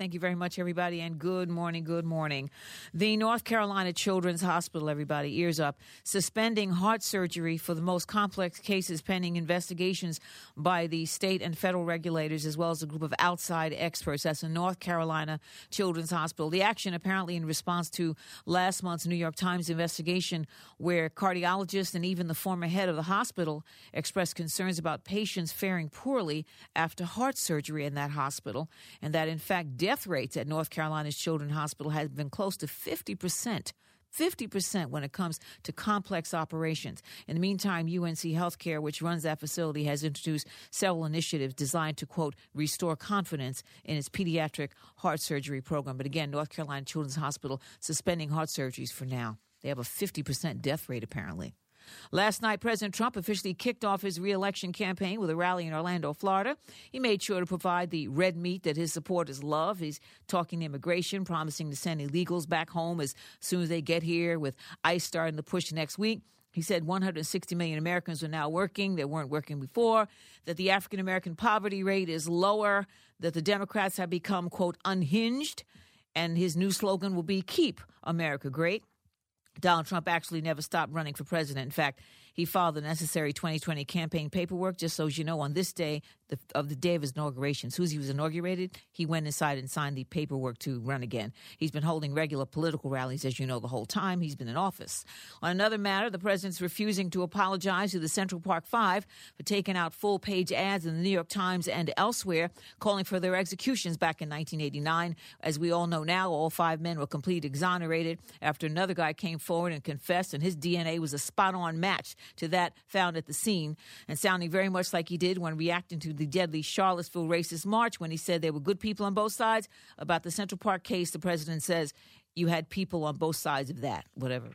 Thank you very much, everybody, and good morning, good morning. The North Carolina Children's Hospital, everybody, ears up, suspending heart surgery for the most complex cases pending investigations by the state and federal regulators as well as a group of outside experts. That's the North Carolina Children's Hospital. The action apparently in response to last month's New York Times investigation where cardiologists and even the former head of the hospital expressed concerns about patients faring poorly after heart surgery in that hospital and that, in fact, death rates at North Carolina's Children's Hospital has been close to fifty percent. fifty percent when it comes to complex operations. In the meantime, U N C Health Care, which runs that facility, has introduced several initiatives designed to, quote, restore confidence in its pediatric heart surgery program. But again, North Carolina Children's Hospital suspending heart surgeries for now. They have a fifty percent death rate, apparently. Last night, President Trump officially kicked off his reelection campaign with a rally in Orlando, Florida. He made sure to provide the red meat that his supporters love. He's talking immigration, promising to send illegals back home as soon as they get here, with ICE starting to push next week. He said one hundred sixty million Americans are now working. They weren't working before. That the African-American poverty rate is lower. That the Democrats have become, quote, unhinged. And his new slogan will be, "Keep America Great." Donald Trump actually never stopped running for president. In fact, he filed the necessary twenty twenty campaign paperwork, just so as you know, on this day, the the, of the day of his inauguration. As soon as he was inaugurated, he went inside and signed the paperwork to run again. He's been holding regular political rallies, as you know, the whole time he's been in office. On another matter, the president's refusing to apologize to the Central Park Five for taking out full-page ads in the New York Times and elsewhere, calling for their executions back in nineteen eighty-nine. As we all know now, all five men were completely exonerated after another guy came forward and confessed, and his D N A was a spot-on match to that found at the scene, and sounding very much like he did when reacting to the deadly Charlottesville racist march when he said there were good people on both sides. About the Central Park case, the president says you had people on both sides of that, whatever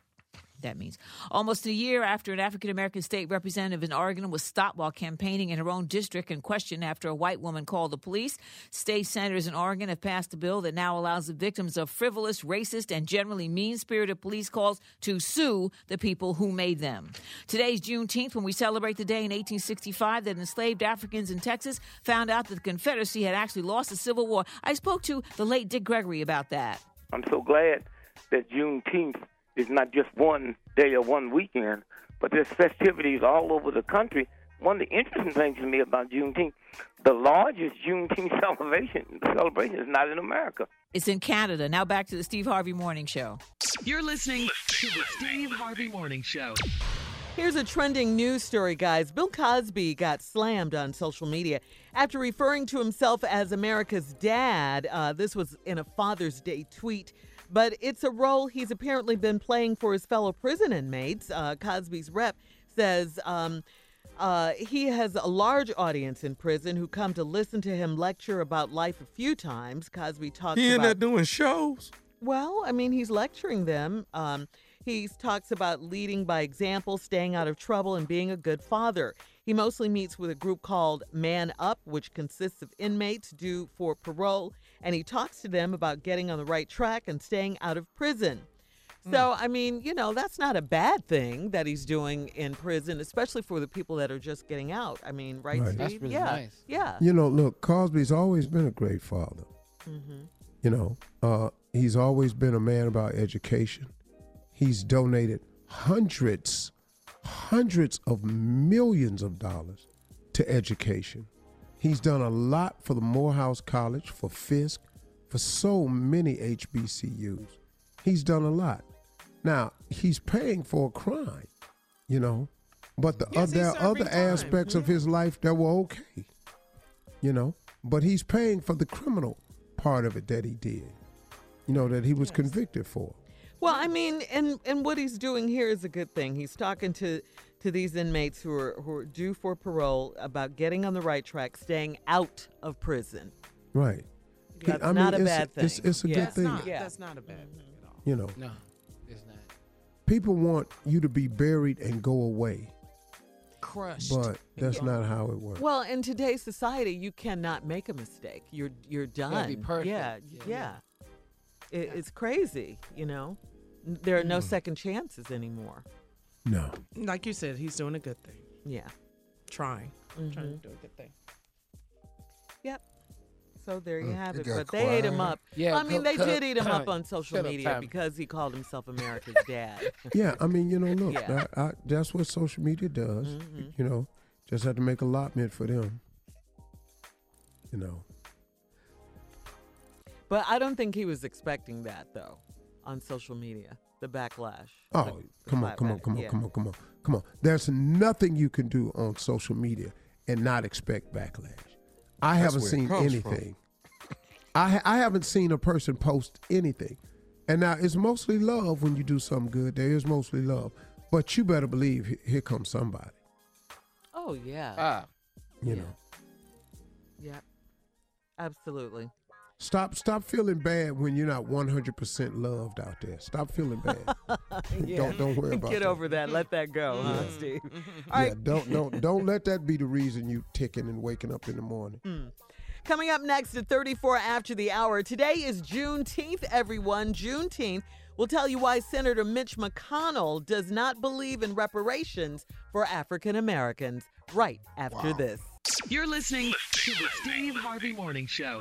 that means. Almost a year after an African-American state representative in Oregon was stopped while campaigning in her own district and questioned after a white woman called the police, state senators in Oregon have passed a bill that now allows the victims of frivolous, racist, and generally mean-spirited police calls to sue the people who made them. Today's Juneteenth, when we celebrate the day in eighteen sixty-five that enslaved Africans in Texas found out that the Confederacy had actually lost the Civil War. I spoke to the late Dick Gregory about that. I'm so glad that Juneteenth is not just one day or one weekend, but there's festivities all over the country. One of the interesting things to me about Juneteenth, the largest Juneteenth celebration, celebration is not in America. It's in Canada. Now back to the Steve Harvey Morning Show. You're listening to the Steve Harvey Morning Show. Here's a trending news story, guys. Bill Cosby got slammed on social media after referring to himself as America's dad. Uh, this was in a Father's Day tweet. But it's a role he's apparently been playing for his fellow prison inmates. Uh, Cosby's rep says um, uh, he has a large audience in prison who come to listen to him lecture about life a few times. Cosby talks about... He ended up doing shows. Well, I mean, he's lecturing them. Um, he talks about leading by example, staying out of trouble, and being a good father. He mostly meets with a group called Man Up, which consists of inmates due for parole, and he talks to them about getting on the right track and staying out of prison. Mm. So, I mean, you know, that's not a bad thing that he's doing in prison, especially for the people that are just getting out. I mean, right, right. Steve? That's really yeah. nice. Yeah. You know, look, Cosby's always been a great father. Mm-hmm. You know, uh, he's always been a man about education. He's donated hundreds Hundreds of millions of dollars to education. He's done a lot for the Morehouse College, for Fisk, for so many H B C Us. He's done a lot. Now, he's paying for a crime, you know, but the yes, other, other aspects yeah. of his life that were okay, you know, but he's paying for the criminal part of it that he did, you know, that he was yes. convicted for. Well, I mean, and, and what he's doing here is a good thing. He's talking to, to these inmates who are who are due for parole about getting on the right track, staying out of prison. Right. That's I not mean, a it's, bad thing. It's, it's a yeah. good that's thing. Not, yeah. That's not a bad thing at all. You know. No, it's not. People want you to be buried and go away. Crushed. But that's yeah. not how it works. Well, in today's society, you cannot make a mistake. You're you're done. Gotta be perfect. Yeah, yeah. yeah. yeah. It's crazy, you know. There are no second chances anymore. No. Like you said, he's doing a good thing. Yeah. Trying. Mm-hmm. Trying to do a good thing. Yep. So there you have it. it. But quiet. They ate him up. Yeah, I mean, they did eat him up on social media because he called himself America's dad. Yeah, I mean, you know, look, yeah. I, I, that's what social media does. Mm-hmm. You know, just have to make allotment for them. You know. But I don't think he was expecting that, though, on social media, the backlash. Oh, the, the come, on, come, on, come, yeah. on, come on, come on, come on, come on, come on. There's nothing you can do on social media and not expect backlash. I That's haven't seen anything. I I haven't seen a person post anything. And now it's mostly love when you do something good. There is mostly love. But you better believe here comes somebody. Oh, yeah. Ah. You yeah. know. Yeah, absolutely. Stop Stop feeling bad when you're not one hundred percent loved out there. Stop feeling bad. yeah. Don't don't worry about it. Get that. over that. Let that go, yeah. huh, Steve? All yeah, right. Don't don't don't let that be the reason you ticking and waking up in the morning. Mm. Coming up next at thirty-four after the hour. Today is Juneteenth, everyone. Juneteenth. We'll tell you why Senator Mitch McConnell does not believe in reparations for African Americans right after wow. this. You're listening to the Steve Harvey Morning Show.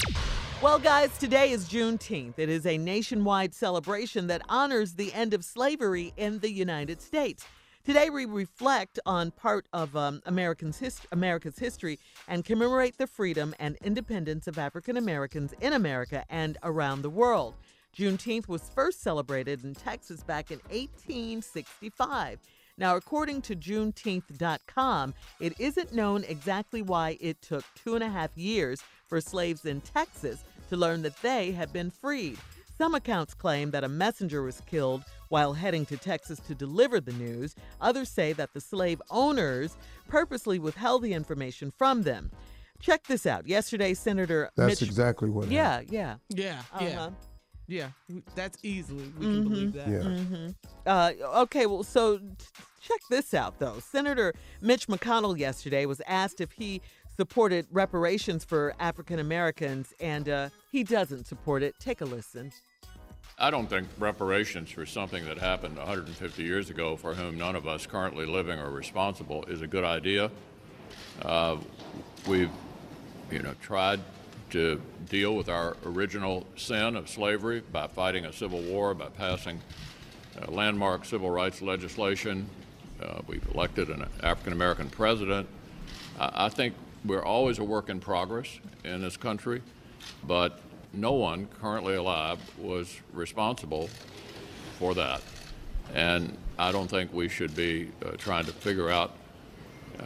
Well, guys, today is Juneteenth. It is a nationwide celebration that honors the end of slavery in the United States. Today, we reflect on part of um, Americans hist- America's history and commemorate the freedom and independence of African Americans in America and around the world. Juneteenth was first celebrated in Texas back in eighteen sixty-five. Now, according to Juneteenth dot com, it isn't known exactly why it took two and a half years for slaves in Texas to learn that they had been freed. Some accounts claim that a messenger was killed while heading to Texas to deliver the news. Others say that the slave owners purposely withheld the information from them. Check this out. Yesterday, Senator That's Mitch... exactly what yeah, happened. Yeah, yeah. Yeah, yeah. Uh-huh. Yeah, that's easily, we can mm-hmm. believe that. Yeah. Mm-hmm. Uh, okay, well, so t- check this out, though. Senator Mitch McConnell yesterday was asked if he supported reparations for African Americans, and uh, he doesn't support it. Take a listen. I don't think reparations for something that happened one hundred fifty years ago for whom none of us currently living are responsible is a good idea. Uh, we've, you know, tried to deal with our original sin of slavery by fighting a civil war, by passing uh, landmark civil rights legislation. Uh, we've elected an African-American president. I-, I think we're always a work in progress in this country, but no one currently alive was responsible for that. And I don't think we should be uh, trying to figure out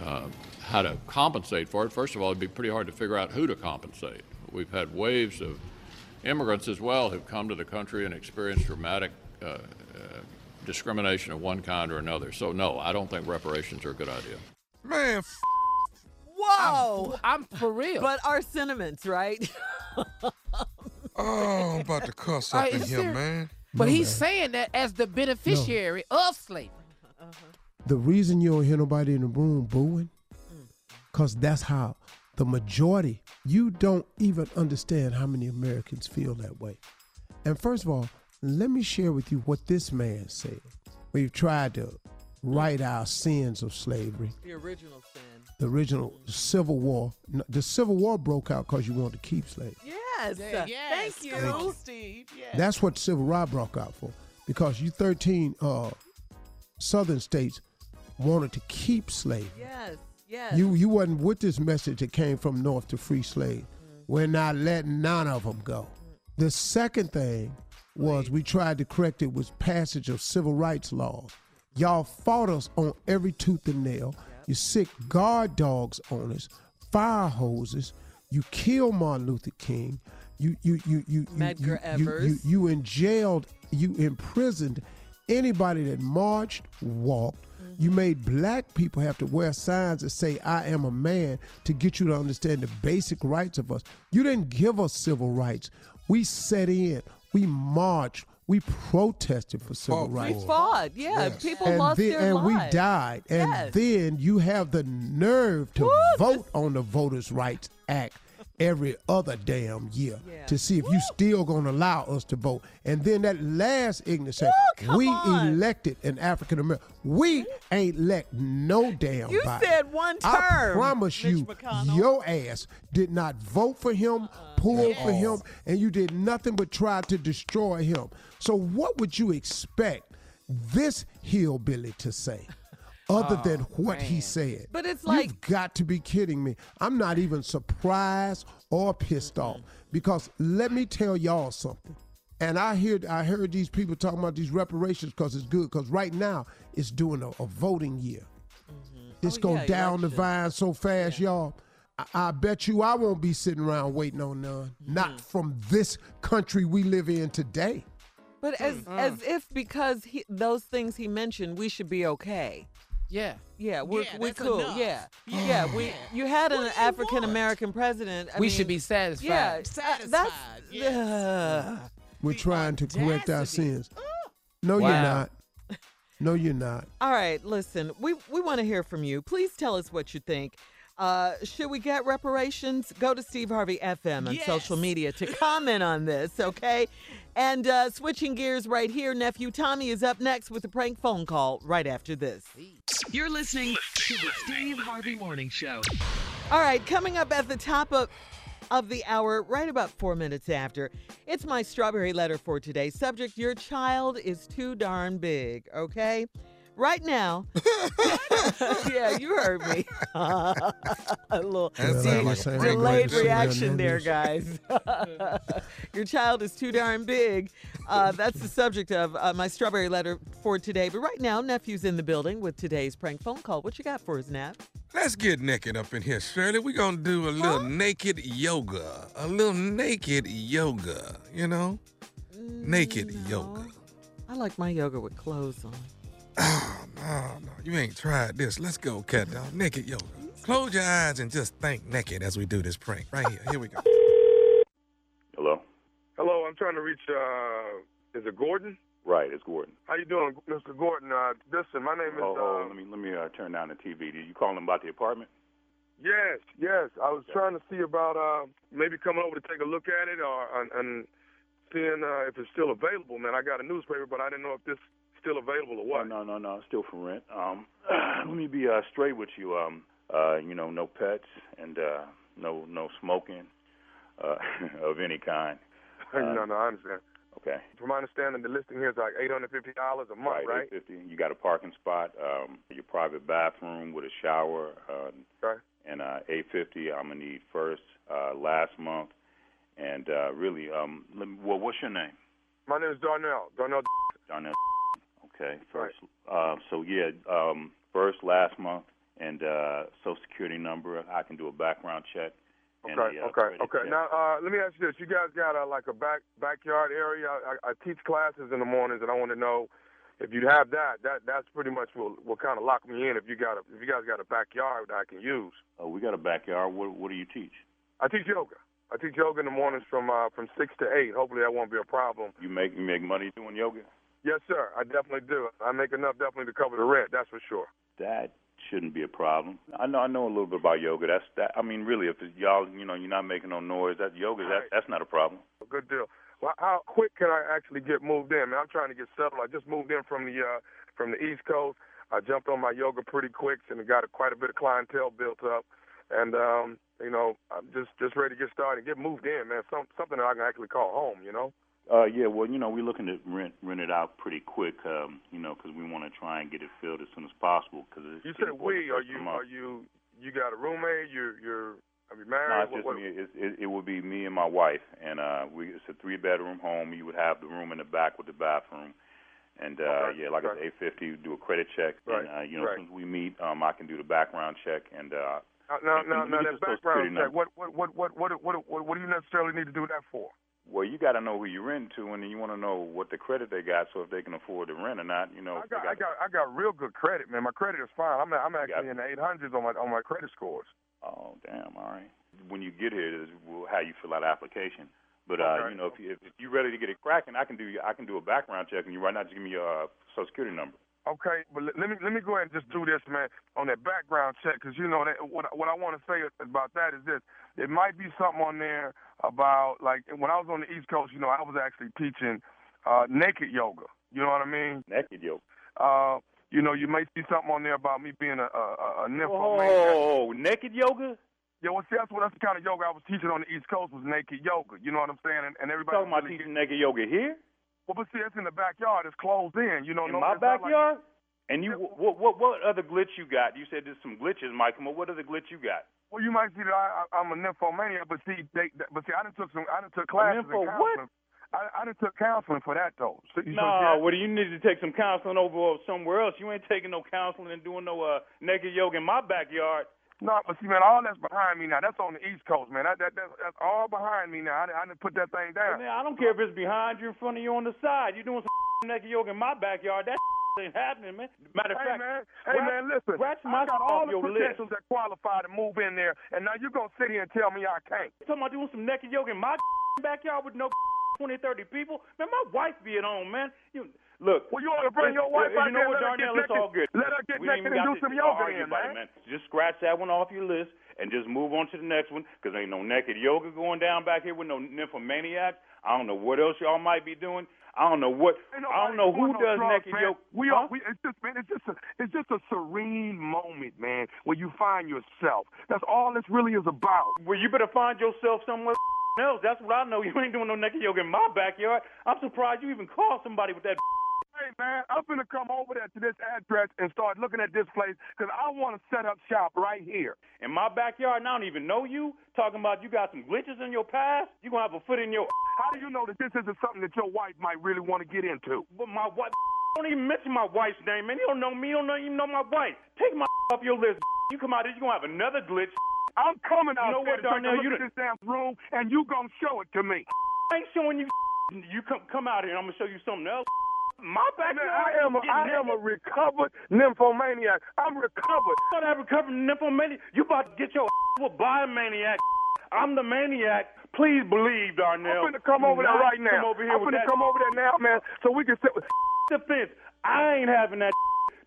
uh, how to compensate for it. First of all, it'd be pretty hard to figure out who to compensate. We've had waves of immigrants as well who've come to the country and experienced dramatic uh, uh, discrimination of one kind or another. So no, I don't think reparations are a good idea. Man, f- whoa! I'm, I'm for real. But our sentiments, right? Oh, I'm about to cuss up in here, man. But no, he's man. saying that as the beneficiary no. of slavery. Uh-huh. The reason you don't hear nobody in the room booing, because that's how the majority, you don't even understand how many Americans feel that way. And first of all, let me share with you what this man said. We've tried to right our sins of slavery. The original sin. The original Civil War. The Civil War broke out because you wanted to keep slaves. Yes. yes. Thank you, Thank you. Steve. Yes. That's what Civil War broke out for, because you thirteen uh, southern states wanted to keep slavery. Yes. Yes. You you wasn't with this message that came from North to free slave. Mm-hmm. We're not letting none of them go. Mm-hmm. The second thing was we tried to correct it was passage of civil rights laws. Y'all fought us on every tooth and nail. Yep. You sick guard dogs on us, fire hoses. You killed Martin Luther King. You you you you you you, you, you, you in jailed. You imprisoned anybody that marched, walked. You made black people have to wear signs that say, I am a man, to get you to understand the basic rights of us. You didn't give us civil rights. We set in. We marched. We protested for civil oh, rights. We fought. Yeah, yes. people and lost then, their and lives. And we died. And yes. then you have the nerve to Woo, vote this- on the Voters' Rights Act every other damn year yeah. to see if Woo. you still going to allow us to vote. And then that last ignorant Woo, act, we on. elected an African American. We ain't elect no damn you body. You said one term. I promise Mitch you, McConnell. your ass did not vote for him, uh-uh. pull yes. for him, and you did nothing but try to destroy him. So what would you expect this hillbilly to say? Other oh, than what man. he said. But it's like, you've got to be kidding me. I'm not even surprised or pissed mm-hmm. off, because let me tell y'all something. And I hear I heard these people talking about these reparations because it's good, because right now it's doing a, a voting year. Mm-hmm. It's oh, going yeah, down election. the vine so fast, yeah. y'all. I, I bet you I won't be sitting around waiting on none. Mm-hmm. Not from this country we live in today. But as mm-hmm. as if because he, those things he mentioned, we should be okay. Yeah, yeah, we're, yeah, we're cool. Yeah. yeah, yeah, we. You had an African American president. I we mean, should be satisfied. Yeah, satisfied. That's, yes. uh, we're the trying to audacity. correct our sins. No, wow. you're not. No, you're not. All right, listen. We we want to hear from you. Please tell us what you think. Uh, should we get reparations? Go to Steve Harvey F M on yes. social media to comment on this, okay? And uh, switching gears right here, Nephew Tommy is up next with a prank phone call right after this. You're listening to the Steve Harvey Morning Show. All right, coming up at the top of, of the hour, right about four minutes after, it's my strawberry letter for today. Subject, your child is too darn big, okay? right now. Yeah, you heard me. A little delayed reaction there, guys. Your child is too darn big. Uh, that's the subject of uh, my strawberry letter for today. But right now, Nephew's in the building with today's prank phone call. What you got for us, Nap? Let's get naked up in here, Shirley. We're going to do a little huh? naked yoga. A little naked yoga, you know? Naked no. yoga. I like my yoga with clothes on. Oh, no, no. You ain't tried this. Let's go, cat dog. Naked yoga. Close your eyes and just think naked as we do this prank. Right here. Here we go. Hello? Hello, I'm trying to reach, uh, is it Gordon? Right, it's Gordon. How you doing, Mister Gordon? Uh, listen, my name is... Oh, oh uh, let me let me uh, turn down the T V. Did you call him about the apartment? Yes, yes. I was okay. trying to see about uh, maybe coming over to take a look at it or and, and seeing uh, if it's still available, man. I got a newspaper, but I didn't know if this still available or what. No, no, no, no. It's still for rent. Um, let me be uh, straight with you. Um, uh, you know, no pets and uh, no no smoking uh, of any kind. Uh, no, no, I understand. Okay. From my understanding, the listing here is like eight hundred fifty dollars a month, right? right? eight hundred fifty dollars. You got a parking spot, um, your private bathroom with a shower, uh, okay. and uh, eight hundred fifty dollars I'm going to need first, uh, last month. And uh, really, um, let me, well, what's your name? My name is Darnell. Darnell. Darnell. Okay. First. Right. Uh, so, yeah, um, first, last month, and uh, Social Security number. I can do a background check. Okay, the, uh, okay, okay. Now, uh, let me ask you this. You guys got, uh, like, a back backyard area? I, I, I teach classes in the mornings, and I want to know if you have that. That That's pretty much will will kind of lock me in if you got a, if you guys got a backyard that I can use. Oh, we got a backyard. What, what do you teach? I teach yoga. I teach yoga in the mornings from uh, from six to eight. Hopefully that won't be a problem. You make you make money doing yoga? Yes, sir. I definitely do. I make enough definitely to cover the rent, that's for sure. That shouldn't be a problem. I know I know a little bit about yoga. That's that. I mean, really, if it's y'all, you know, you're not making no noise, that yoga, that, that's not a problem. Good deal. Well, how quick can I actually get moved in? Man, I'm trying to get settled. I just moved in from the uh, from the East Coast. I jumped on my yoga pretty quick and got a, quite a bit of clientele built up. And, um, you know, I'm just, just ready to get started, get moved in, man, Some, something that I can actually call home, you know? Uh, yeah, well, you know, we're looking to rent rent it out pretty quick, um, you know, because we want to try and get it filled as soon as possible. Cause it's you said we. Are you are you you got a roommate? You're you're are you married? No, it's what, just what? Me. It's, it, it would be me and my wife, and uh, we it's a three bedroom home. You would have the room in the back with the bathroom, and uh, okay. yeah, like right. I said, eight fifty. Do a credit check, right. and uh, you know, right. as soon as we meet, um, I can do the background check and. Uh, now, now, now, that background check. What what what what what what what what do you necessarily need to do that for? Well, you got to know who you rent to, and then you want to know what the credit they got, so if they can afford to rent or not, you know. I got, I got, I got real good credit, man. My credit is fine. I'm, I'm actually in the eight hundreds on my on my credit scores. Oh, damn! All right. When you get here, is how you fill out an application. But uh, okay. you know, if you if, if you're ready to get it cracking, I can do I can do a background check, and you right now just give me your uh, Social Security number. Okay, but let me let me go ahead and just do this, man, on that background check, because you know that what what I want to say about that is this: it might be something on there about like when I was on the East Coast, you know, I was actually teaching uh, naked yoga. You know what I mean? Naked yoga. Uh, you know, you may see something on there about me being a a, a nymphomaniac. Oh, naked yoga. Yeah, well, see, that's, what, that's the kind of yoga I was teaching on the East Coast was naked yoga. You know what I'm saying? And, and everybody talking about really teaching naked yoga here. Well, but see, it's in the backyard. It's closed in. You know, in no, my backyard. Like... And you, what, what, what other glitch you got? You said there's some glitches, Mike. But what other glitch you got? Well, you might see that I, I, I'm a nymphomaniac, but see, they, but see, I done took some, I done took classes. Nympho, what? I, I done took counseling for that though. So, no, nah, well, you need to take some counseling over somewhere else. You ain't taking no counseling and doing no uh, naked yoga in my backyard. No, but see, man, all that's behind me now. That's on the East Coast, man. That, that, that's, that's all behind me now. I, I didn't put that thing down. Well, man, I don't care if it's behind you, in front of you, on the side. You're doing some naked yoga in my backyard. That ain't happening, man. Matter of hey, fact, man. Hey, scratch, man, listen. I got all the credentials that qualify to move in there, and now you're going to sit here and tell me I can't. You're talking about doing some naked yoga in my backyard with no twenty, thirty people? Man, my wife be at home, man. You... Look, well, you want to bring your wife out there, let her get naked, let her get naked and do some yoga in, man. Just scratch that one off your list and just move on to the next one, because ain't no naked yoga going down back here with no nymphomaniacs. I don't know what else y'all might be doing. I don't know what. I don't know who does naked yoga. We are. We, it's just, man. It's just a. It's just a serene moment, man, where you find yourself. That's all this really is about. Well, you better find yourself somewhere else. That's what I know. You ain't doing no naked yoga in my backyard. I'm surprised you even called somebody with that. Hey, man, I'm going to come over there to this address and start looking at this place because I want to set up shop right here. In my backyard, and I don't even know you, talking about you got some glitches in your past, you're going to have a foot in your... How do you know that this isn't something that your wife might really want to get into? But my wife... Don't even mention my wife's name, man. You don't know me. You don't even know my wife. Take my off your list. You come out here, you're going to have another glitch. I'm coming out you know there what, Darnell, to you this damn room, and you going to show it to me. I ain't showing you. You come come out here, and I'm going to show you something else. My back man, I am a, I am a recovered nymphomaniac. I'm recovered. I thought I recovered nymphomaniac. You about to get your with biomaniac. I'm the maniac. Please believe, Darnell. I'm finna come over there right now. Over I'm finna come over there now, man, so we can sit with defense. I ain't having that.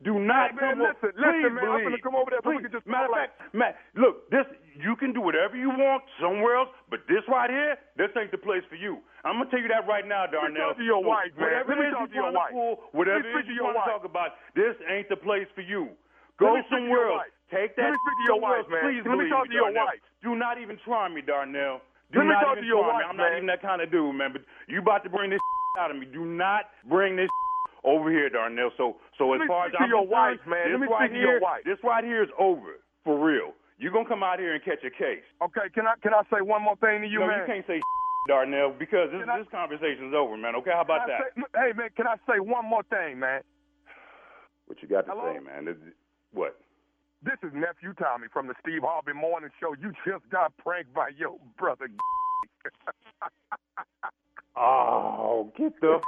Do not hey, man, come listen, over. Listen, please, man. Believe. I'm finna come over there, so we can just matter of fact, Matt, look, this you can do whatever you want somewhere else, but this right here, this ain't the place for you. I'm gonna tell you that right now, Darnell. Let me talk to your wife, man. Whatever Let me talk to your wife. Pool, whatever it is you want to talk about, this ain't the place for you. Go somewhere else. Take that. Let me speak to your wife, man. Please, let me talk to your wife. Do not even try me, Darnell. Do Let me talk to your wife, me. I'm man. not even that kind of dude, man. But you about to bring this out of me. Do not bring this over here, Darnell. So, so as far as I'm concerned, this right here, this right here is over for real. You're gonna come out here and catch a case. Okay, can I can I say one more thing to you, no, man? No, you can't say, Darnell, because this, I, this conversation's over, man. Okay, how about that? Say, hey, man, can I say one more thing, man? What you got to Hello? say, man? This, what? This is Nephew Tommy from the Steve Harvey Morning Show. You just got pranked by your brother. Oh, get the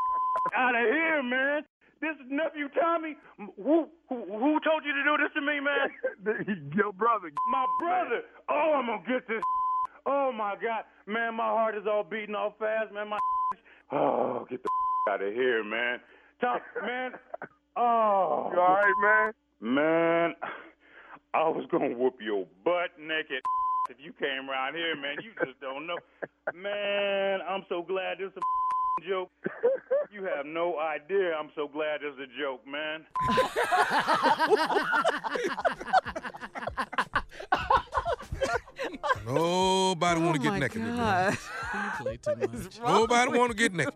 out of here, man. This is Nephew Tommy. Who, who, who told you to do this to me, man? Your brother. My brother. Oh, I'm going to get this. Oh, my God. Man, my heart is all beating all fast, man. My Oh, get the out of here, man. Tom, man. Oh. You all right, man? Man. I was going to whoop your butt naked if you came around here, man. You just don't know. Man, I'm so glad this is a joke. You have no idea. I'm so glad this is a joke, man. Nobody oh want to get naked. Nobody want to get naked.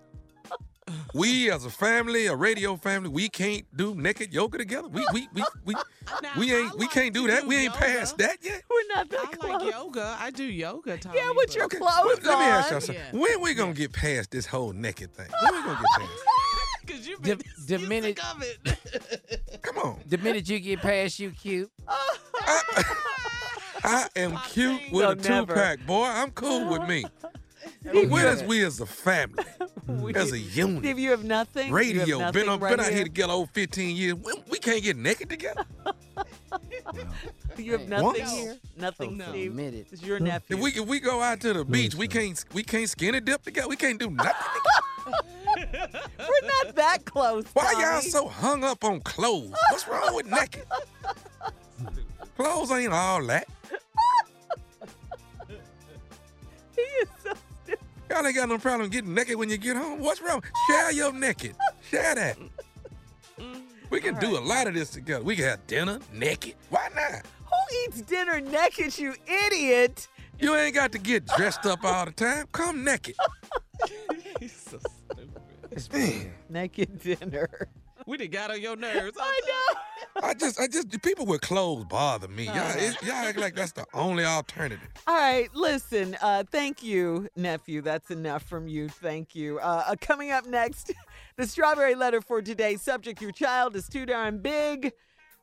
We as a family, a radio family, we can't do naked yoga together. We we we we, now, we ain't like we can't do that. Do we ain't yoga. past that yet. We're not that I close. I like yoga. I do yoga, Tommy. Yeah, with your okay. clothes well, on. Let me ask y'all something. Yeah. When we gonna get past this whole naked thing? When we gonna get past? Because you've been the, the minute, of it. Come on. The minute you get past, you cute. I, I am My cute with a two pack, boy. I'm cool with me. But where's we as a family? We, as a unit. If you have nothing. Radio. You have nothing been on, right been out here together over fifteen years. We, we can't get naked together. You have nothing Once? here. Nothing, no. Steve. It's your nephew. If we, if we go out to the beach, we can't we can't skinny dip together. We can't do nothing together. We're not that close, Tommy. Why y'all so hung up on clothes? What's wrong with naked? Clothes ain't all that. He is so stupid. Y'all ain't got no problem getting naked when you get home. What's wrong? Share your naked. Share that. We can right. do a lot of this together. We can have dinner naked. Why not? Who eats dinner naked, you idiot? You ain't got to get dressed up all the time. Come naked. He's so stupid. Man. Naked dinner. We done got on your nerves. I know. I just, I just, the people with clothes bother me. Y'all, it, y'all act like that's the only alternative. All right, listen. Uh, thank you, nephew. That's enough from you. Thank you. Uh, uh, coming up next, the strawberry letter for today's subject: your child is too darn big.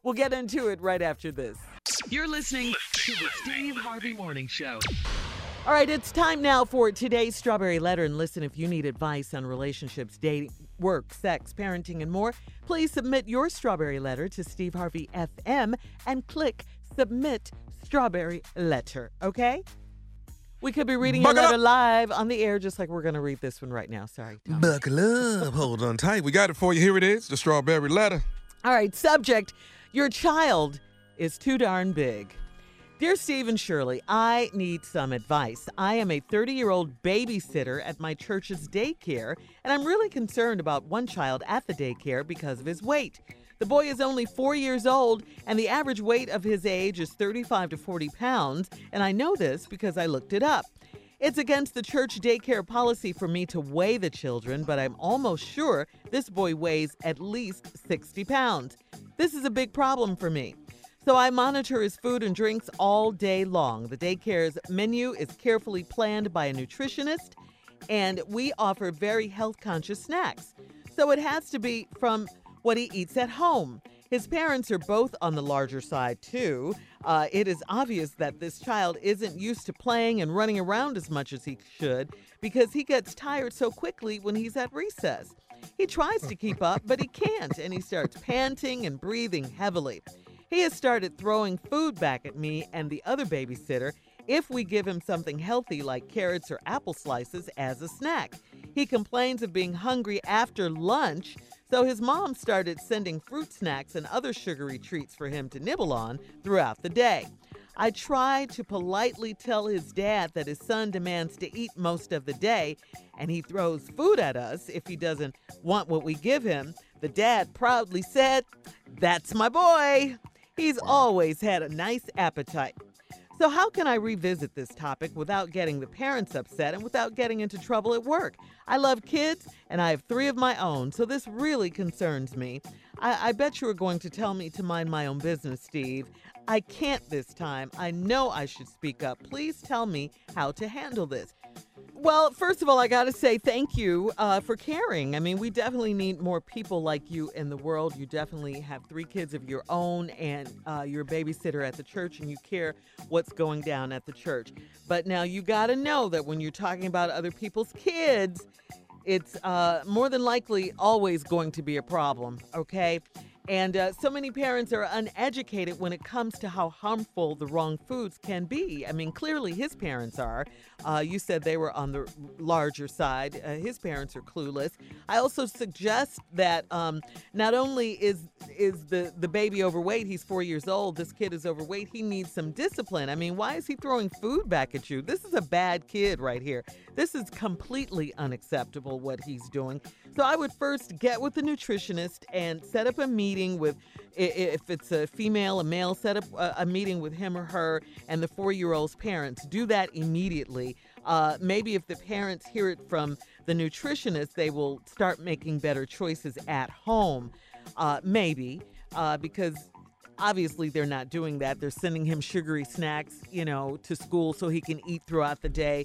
We'll get into it right after this. You're listening to the Steve Harvey Morning Show. All right, it's time now for today's Strawberry Letter. And listen, if you need advice on relationships, dating, work, sex, parenting, and more, please submit your Strawberry Letter to Steve Harvey F M and click Submit Strawberry Letter, okay? We could be reading Buckle your letter up. live on the air, just like we're going to read this one right now. Sorry, Tom. Buckle up. Hold on tight. We got it for you. Here it is, the Strawberry Letter. All right, subject, your child is too darn big. Dear Steve and Shirley, I need some advice. I am a thirty-year-old babysitter at my church's daycare, and I'm really concerned about one child at the daycare because of his weight. The boy is only four years old, and the average weight of his age is thirty-five to forty pounds, and I know this because I looked it up. It's against the church daycare policy for me to weigh the children, but I'm almost sure this boy weighs at least sixty pounds. This is a big problem for me. So I monitor his food and drinks all day long. The daycare's menu is carefully planned by a nutritionist, and we offer very health-conscious snacks. So it has to be from what he eats at home. His parents are both on the larger side, too. Uh, it is obvious that this child isn't used to playing and running around as much as he should because he gets tired so quickly when he's at recess. He tries to keep up, but he can't, and he starts panting and breathing heavily. He has started throwing food back at me and the other babysitter if we give him something healthy like carrots or apple slices as a snack. He complains of being hungry after lunch, so his mom started sending fruit snacks and other sugary treats for him to nibble on throughout the day. I tried to politely tell his dad that his son demands to eat most of the day, and he throws food at us if he doesn't want what we give him. The dad proudly said, "That's my boy." He's always had a nice appetite. So how can I revisit this topic without getting the parents upset and without getting into trouble at work? I love kids, and I have three of my own, so this really concerns me. I, I bet you are going to tell me to mind my own business, Steve. I can't this time. I know I should speak up. Please tell me how to handle this. Well, first of all, I got to say thank you uh, for caring. I mean, we definitely need more people like you in the world. You definitely have three kids of your own, and uh, you're a babysitter at the church, and you care what's going down at the church. But now you got to know that when you're talking about other people's kids, it's uh, more than likely always going to be a problem, okay? And uh, so many parents are uneducated when it comes to how harmful the wrong foods can be. I mean, clearly his parents are. Uh, you said they were on the larger side. Uh, his parents are clueless. I also suggest that um, not only is is the, the baby overweight, he's four years old, this kid is overweight, he needs some discipline. I mean, why is he throwing food back at you? This is a bad kid right here. This is completely unacceptable what he's doing. So I would first get with the nutritionist and set up a meeting with, if it's a female, a male, set up a meeting with him or her and the four-year-old's parents. Do that immediately. Uh, maybe if the parents hear it from the nutritionist, they will start making better choices at home. Uh, maybe, uh, because obviously they're not doing that. They're sending him sugary snacks, you know, to school so he can eat throughout the day.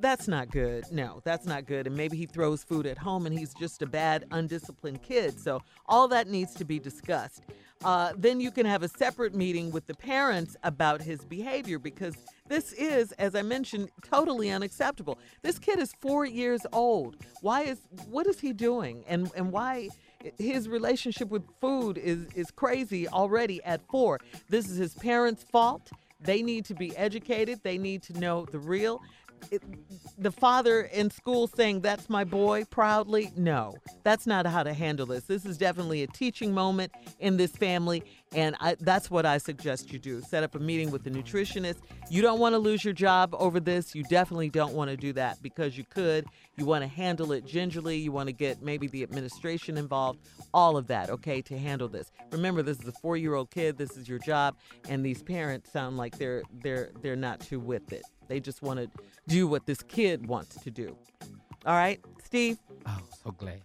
That's not good. No, that's not good. And maybe he throws food at home and he's just a bad, undisciplined kid. So all that needs to be discussed. Uh, then you can have a separate meeting with the parents about his behavior because this is, as I mentioned, totally unacceptable. This kid is four years old. Why is, what is he doing? And, and why his relationship with food is, is crazy already at four. This is his parents' fault. They need to be educated. They need to know the real. It, the father in school saying, "That's my boy," proudly, no, that's not how to handle this. This is definitely a teaching moment in this family, and I, that's what I suggest you do. Set up a meeting with the nutritionist. You don't want to lose your job over this. You definitely don't want to do that because you could. You want to handle it gingerly. You want to get maybe the administration involved, all of that, okay, to handle this. Remember, this is a four-year-old kid. This is your job, and these parents sound like they're they're they're not too with it. They just want to do what this kid wants to do. All right, Steve? Oh, so glad.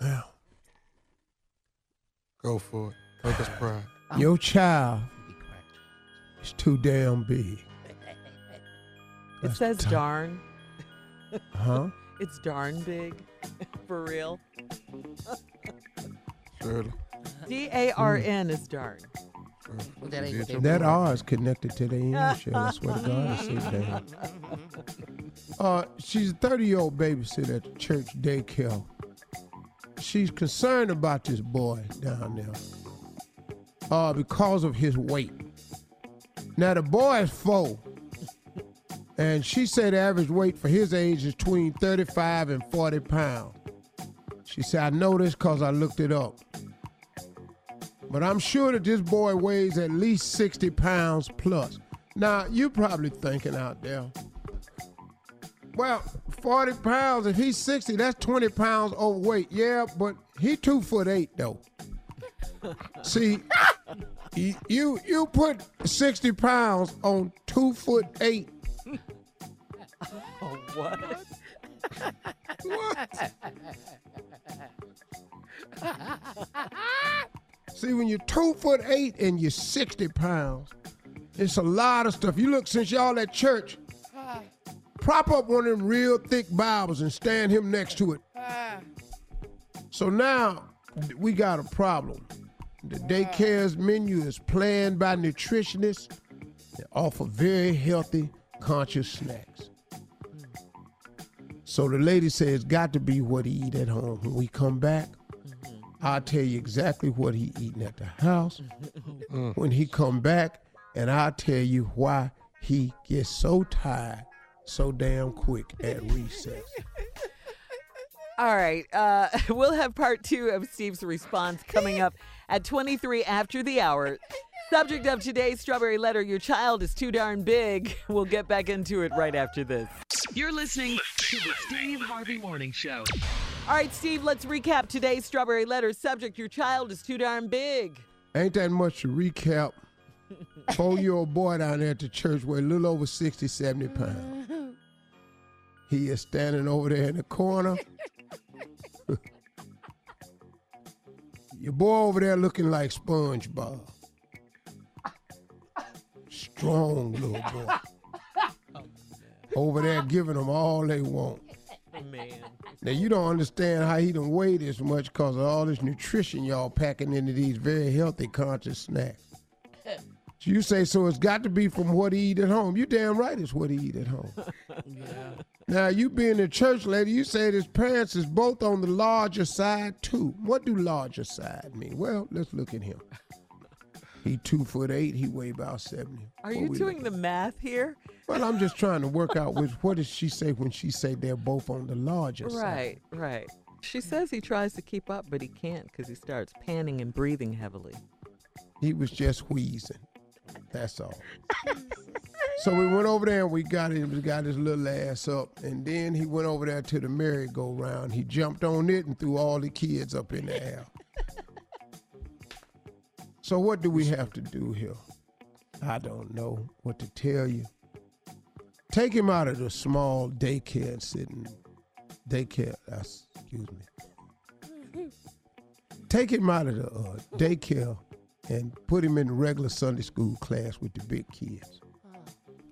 Yeah. Go for it. Make us proud. Oh. Your child is too damn big. It says t- darn. Huh? It's darn big. For real. Surely. D A R N mm. is darn. Well, that ain't that, that R is connected to the English. I swear to God, I see that. Uh, she's a thirty-year-old babysitter at the church daycare. She's concerned about this boy down there uh, because of his weight. Now, the boy is four, and she said the average weight for his age is between thirty-five and forty pounds. She said, "I know this because I looked it up. But I'm sure that this boy weighs at least sixty pounds plus." Now, you're probably thinking out there, well, forty pounds, if he's sixty, that's twenty pounds overweight. Yeah, but he two foot eight, though. See, you you put sixty pounds on two foot eight. Oh, what? What? See, when you're two foot eight and you're sixty pounds, it's a lot of stuff. You look, since y'all at church, prop up one of them real thick Bibles and stand him next to it. So now we got a problem. The daycare's menu is planned by nutritionists that offer very healthy, conscious snacks. So the lady says it's got to be what he eat at home. When we come back, mm-hmm. I'll tell you exactly what he eating at the house. Mm-hmm. When he come back, and I'll tell you why he gets so tired so damn quick at recess. All right, uh, we'll have part two of Steve's response coming up at twenty-three after the hour. Subject of today's Strawberry Letter, your child is too darn big. We'll get back into it right after this. You're listening to the Steve Harvey Morning Show. All right, Steve, let's recap today's Strawberry Letter. Subject, your child is too darn big. Ain't that much to recap. Four-year-old boy down there at the church weighed a little over sixty, seventy pounds. He is standing over there in the corner. Your boy over there looking like SpongeBob. Strong little boy. Oh, over there giving them all they want. Man. Now, you don't understand how he done weigh this much because of all this nutrition y'all packing into these very healthy, conscious snacks. So you say, so it's got to be from what he eat at home. You damn right it's what he eat at home. Yeah. Now, you being a church lady, you said his parents is both on the larger side, too. What do larger side mean? Well, let's look at him. He two foot eight. He weigh about seventy. Are you doing the math here? Well, I'm just trying to work out which, what does she say when she say they're both on the larger side? Right, right. She says he tries to keep up, but he can't because he starts panting and breathing heavily. He was just wheezing. That's all. So we went over there and we got him. We got his little ass up. And then he went over there to the merry-go-round. He jumped on it and threw all the kids up in the air. So what do we have to do here? I don't know what to tell you. Take him out of the small daycare and sit in daycare. Uh, excuse me. Take him out of the uh, daycare and put him in the regular Sunday school class with the big kids.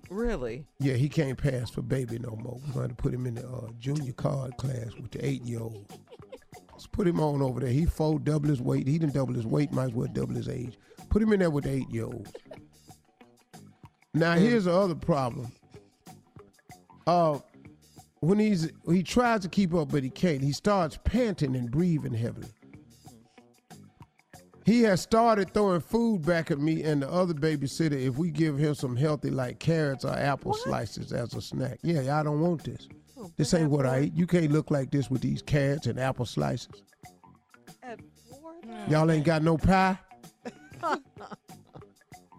Really? Yeah, he can't pass for baby no more. We're going to put him in the uh, junior card class with the eight-year-olds. Let's put him on over there. He four, double his weight. He done double his weight, might as well double his age. Put him in there with the eight-year-olds. Now, here's the other problem. Uh, when he's he tries to keep up, but he can't. He starts panting and breathing heavily. He has started throwing food back at me and the other babysitter if we give him some healthy, like carrots or apple what? slices as a snack. Yeah, I don't want this. Oh, this ain't what I eat. You can't look like this with these carrots and apple slices. Y'all ain't got no pie?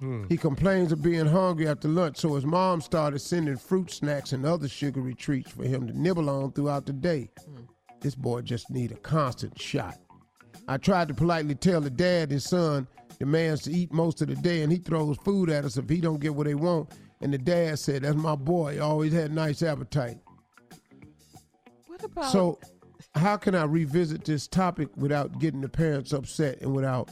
hmm. He complains of being hungry after lunch, so his mom started sending fruit snacks and other sugary treats for him to nibble on throughout the day. Hmm. This boy just need a constant shot. I tried to politely tell the dad his son demands to eat most of the day, and he throws food at us if he don't get what they want. And the dad said, that's my boy. He always had a nice appetite. What about? So how can I revisit this topic without getting the parents upset and without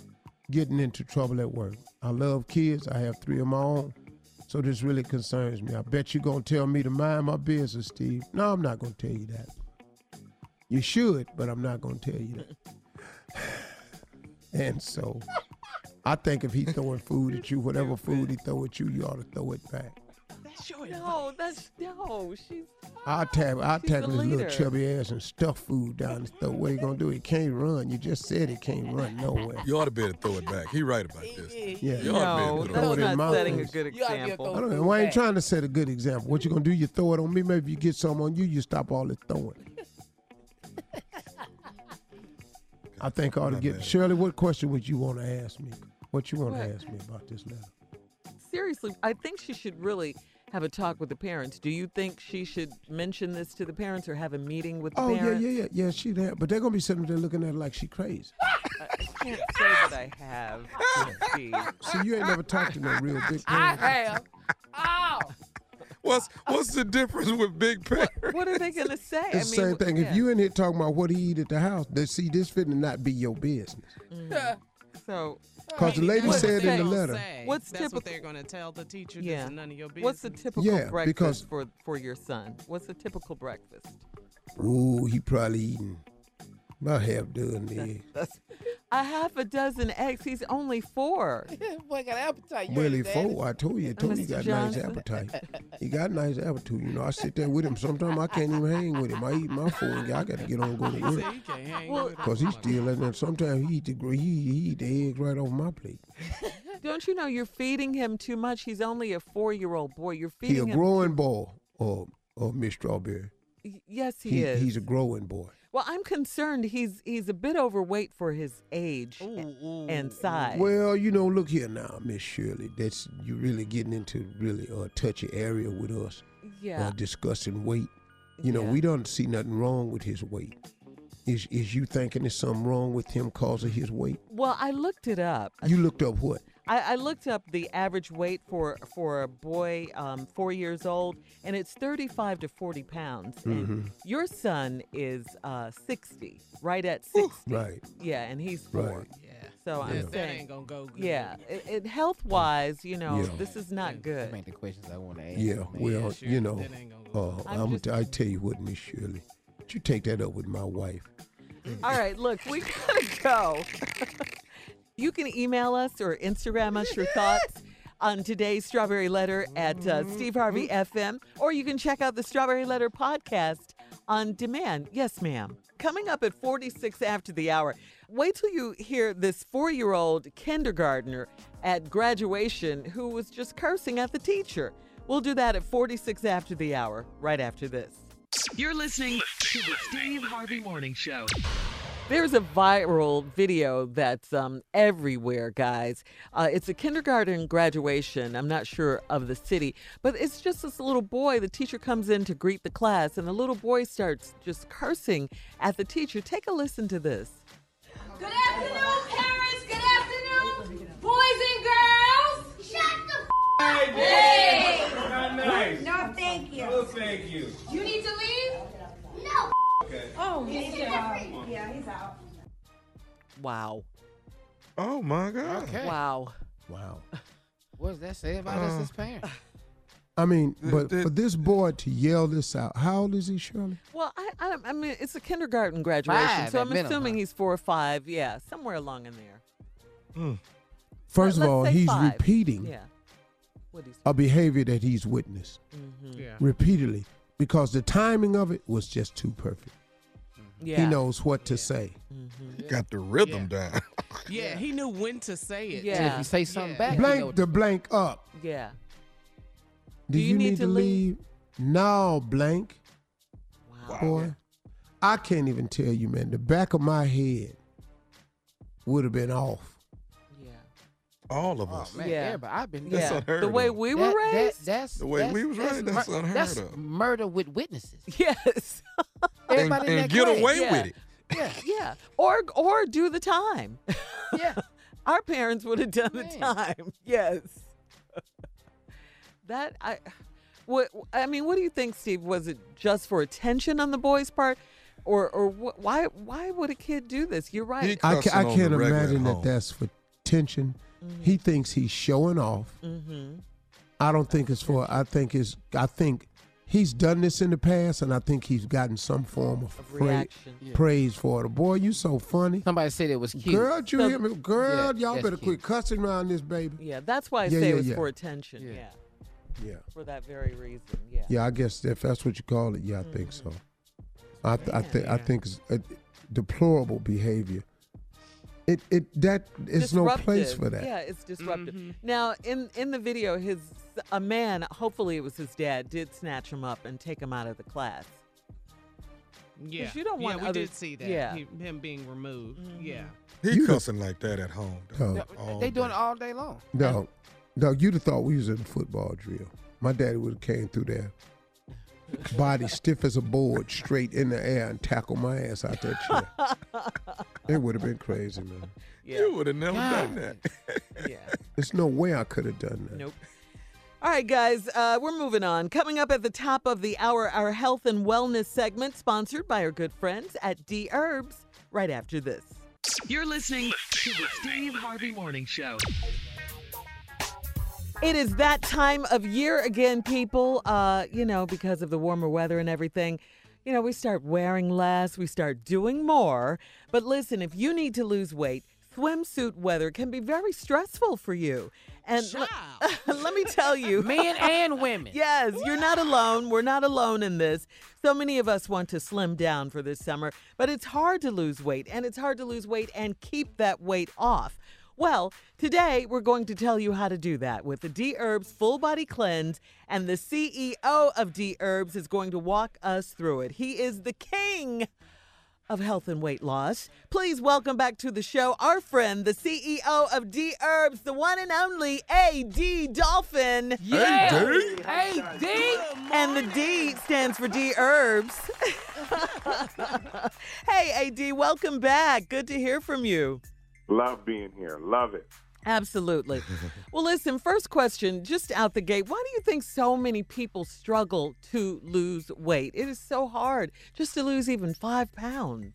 getting into trouble at work? I love kids. I have three of my own. So this really concerns me. I bet you're going to tell me to mind my business, Steve. No, I'm not going to tell you that. You should, but I'm not going to tell you that. And so I think if he throwing food at you, whatever food he throw at you, you ought to throw it back. That's your no, that's no. She's I'll tap I'll tackle his little chubby ass and stuff food down his throat. What are you gonna do? He can't run. You just said he can't run nowhere. You ought to be able to throw it back. He right about this. Yeah, you no, ought to be able to throw it in my face. That's not setting a good example. I don't know. I ain't trying to set a good example. What you gonna do? You throw it on me, maybe you get some on you, you stop all the throwing. I think I ought to get... Shirley, what question would you want to ask me? What you want what? to ask me about this letter? Seriously, I think she should really have a talk with the parents. Do you think she should mention this to the parents or have a meeting with the oh, parents? Oh, yeah, yeah, yeah. Yeah, she'd have. But they're going to be sitting there looking at her like she crazy. I can't say that I have. Yeah. See, you ain't never talked to no real big parents. I have. Oh! What's what's the difference with big parents? What, what are they going to say? It's I mean, the same thing. Yeah. If you in here talking about what he eat at the house, then see, this fitting not be your business. Mm. So, because the lady said in the letter, say, what's that's typical? What they're going to tell the teacher. Yeah. This is none of your business. What's the typical yeah, breakfast for, for your son? What's the typical breakfast? Ooh, he probably eating about half dozen eggs. That's, a half a dozen eggs. He's only four. Boy, got appetite. You well, he's four. I told you. I told you he got Johnson. nice appetite. He got nice appetite. You know, I sit there with him. Sometimes I can't even hang with him. I eat my food. I got to get on and go to work. He can't hang well, with him. Because he's still in there. Sometimes he eat, the, he, he eat the eggs right off my plate. Don't you know you're feeding him too much? He's only a four-year-old boy. You're feeding him. He's a growing him boy, uh, uh, Miss Strawberry. Yes, he, he is. He's a growing boy. Well, I'm concerned he's he's a bit overweight for his age ooh, ooh, and size. Well, you know, look here now, Miss Shirley. That's you're really getting into really a touchy area with us. Yeah. Uh, discussing weight. You know, yeah. we don't see nothing wrong with his weight. Is is you thinking there's something wrong with him because of his weight? Well, I looked it up. You looked up what? I, I looked up the average weight for for a boy um, four years old, and it's thirty-five to forty pounds. And mm-hmm. your son is uh, sixty, right at sixty. Oof, right. Yeah, and he's four. Right. Yeah. So yeah. I'm saying, that ain't gonna go good. Yeah, it, it, health-wise, you know, yeah. this is not good. Make the questions I want to ask. Yeah, well, yeah, sure. you know, uh, I'm just, I tell you what, Miss Shirley, you take that up with my wife. All right, look, we gotta go. You can email us or Instagram us your thoughts on today's Strawberry Letter at uh, Steve Harvey F M, or you can check out the Strawberry Letter podcast on demand. Yes, ma'am. Coming up at forty-six after the hour, wait till you hear this four-year-old kindergartner at graduation who was just cursing at the teacher. We'll do that at forty-six after the hour, right after this. You're listening to the Steve Harvey Morning Show. There's a viral video that's um, everywhere, guys. Uh, it's a kindergarten graduation. I'm not sure of the city, but it's just this little boy. The teacher comes in to greet the class, and the little boy starts just cursing at the teacher. Take a listen to this. Good afternoon, parents. Good afternoon, boys and girls. Shut the f hey, boy. Hey. Not nice. No, thank you. No, thank you. You need to leave? No. Okay. Oh, he's out. Yeah, he's out. Wow. Oh, my God. Okay. Wow. Wow. What does that say about uh, us as parents? I mean, but for this boy to yell this out, how old is he, Shirley? Well, I I, I mean, it's a kindergarten graduation, five, so I'm assuming he's four or five. Yeah, somewhere along in there. Mm. First right, of all, he's five. repeating yeah. what he's a behavior that he's witnessed mm-hmm. yeah. repeatedly. Because the timing of it was just too perfect. Mm-hmm. Yeah. He knows what to yeah. say. Mm-hmm. He got the rhythm yeah. down. yeah, he knew when to say it. Yeah. And if you say something yeah. back, blank the blank up. Yeah. Do, Do you, you need, need to leave? leave? No, blank. Wow. Boy, I can't even tell you, man. The back of my head would have been off. All of us. Oh, man. Yeah, but I've been yeah. that's the way of. we were that, raised. That, that's the way that's, we was raised. That's, that's mur- unheard that's of. Murder with witnesses. Yes. Everybody and and get grade. away yeah. with it. Yeah, yeah. Or or do the time. Yeah. Our parents would have done man. the time. Yes. That I, what I mean, what do you think, Steve? Was it just for attention on the boys' part? Or or wh- why why would a kid do this? You're right. I, ca- I can't imagine that that's for attention. He thinks he's showing off. Mm-hmm. I don't think it's for. I think it's. I think he's done this in the past, and I think he's gotten some form of pra- yeah. praise for it. Boy, you so funny. Somebody said it was cute. Girl, you so, hear me? Girl, yeah, y'all better cute. quit cussing around this baby. Yeah, that's why I yeah, say yeah, it was yeah. for attention. Yeah. yeah. Yeah. For that very reason. Yeah. Yeah, I guess if that's what you call it, yeah, I mm-hmm. think so. I th- yeah, I think yeah. I think it's a deplorable behavior. It it that is no place for that. Yeah, it's disruptive. Mm-hmm. Now, in, in the video, his a man, hopefully it was his dad, did snatch him up and take him out of the class. Yeah, you don't want yeah, we others, did see that. Yeah. He, him being removed. Mm-hmm. Yeah, he you cussing like that at home. Though, no, they doing it all day long. No, no, you'd have thought we was in a football drill. My daddy would have came through there, body stiff as a board, straight in the air, and tackle my ass out that chair. It would have been crazy, man. Yeah. You would have never God. done that. Yeah. There's no way I could have done that. Nope. All right, guys, uh, we're moving on. Coming up at the top of the hour, our health and wellness segment sponsored by our good friends at Dherbs right after this. You're listening to the Steve Harvey Morning Show. It is that time of year again, people, uh, you know, because of the warmer weather and everything. You know, we start wearing less, we start doing more. But listen, if you need to lose weight, swimsuit weather can be very stressful for you. And l- let me tell you. Men and women. Yes, you're not alone. We're not alone in this. So many of us want to slim down for this summer, but it's hard to lose weight, and it's hard to lose weight and keep that weight off. Well, today we're going to tell you how to do that with the Dherbs Full Body Cleanse, and the C E O of Dherbs is going to walk us through it. He is the king of health and weight loss. Please welcome back to the show our friend, the C E O of Dherbs, the one and only A D. Dolphin. Yeah. A D? A D? And the D stands for Dherbs. Hey, A D, welcome back. Good to hear from you. Love being here. Love it. Absolutely. Well, listen, first question, just out the gate, why do you think so many people struggle to lose weight? It is so hard just to lose even five pounds.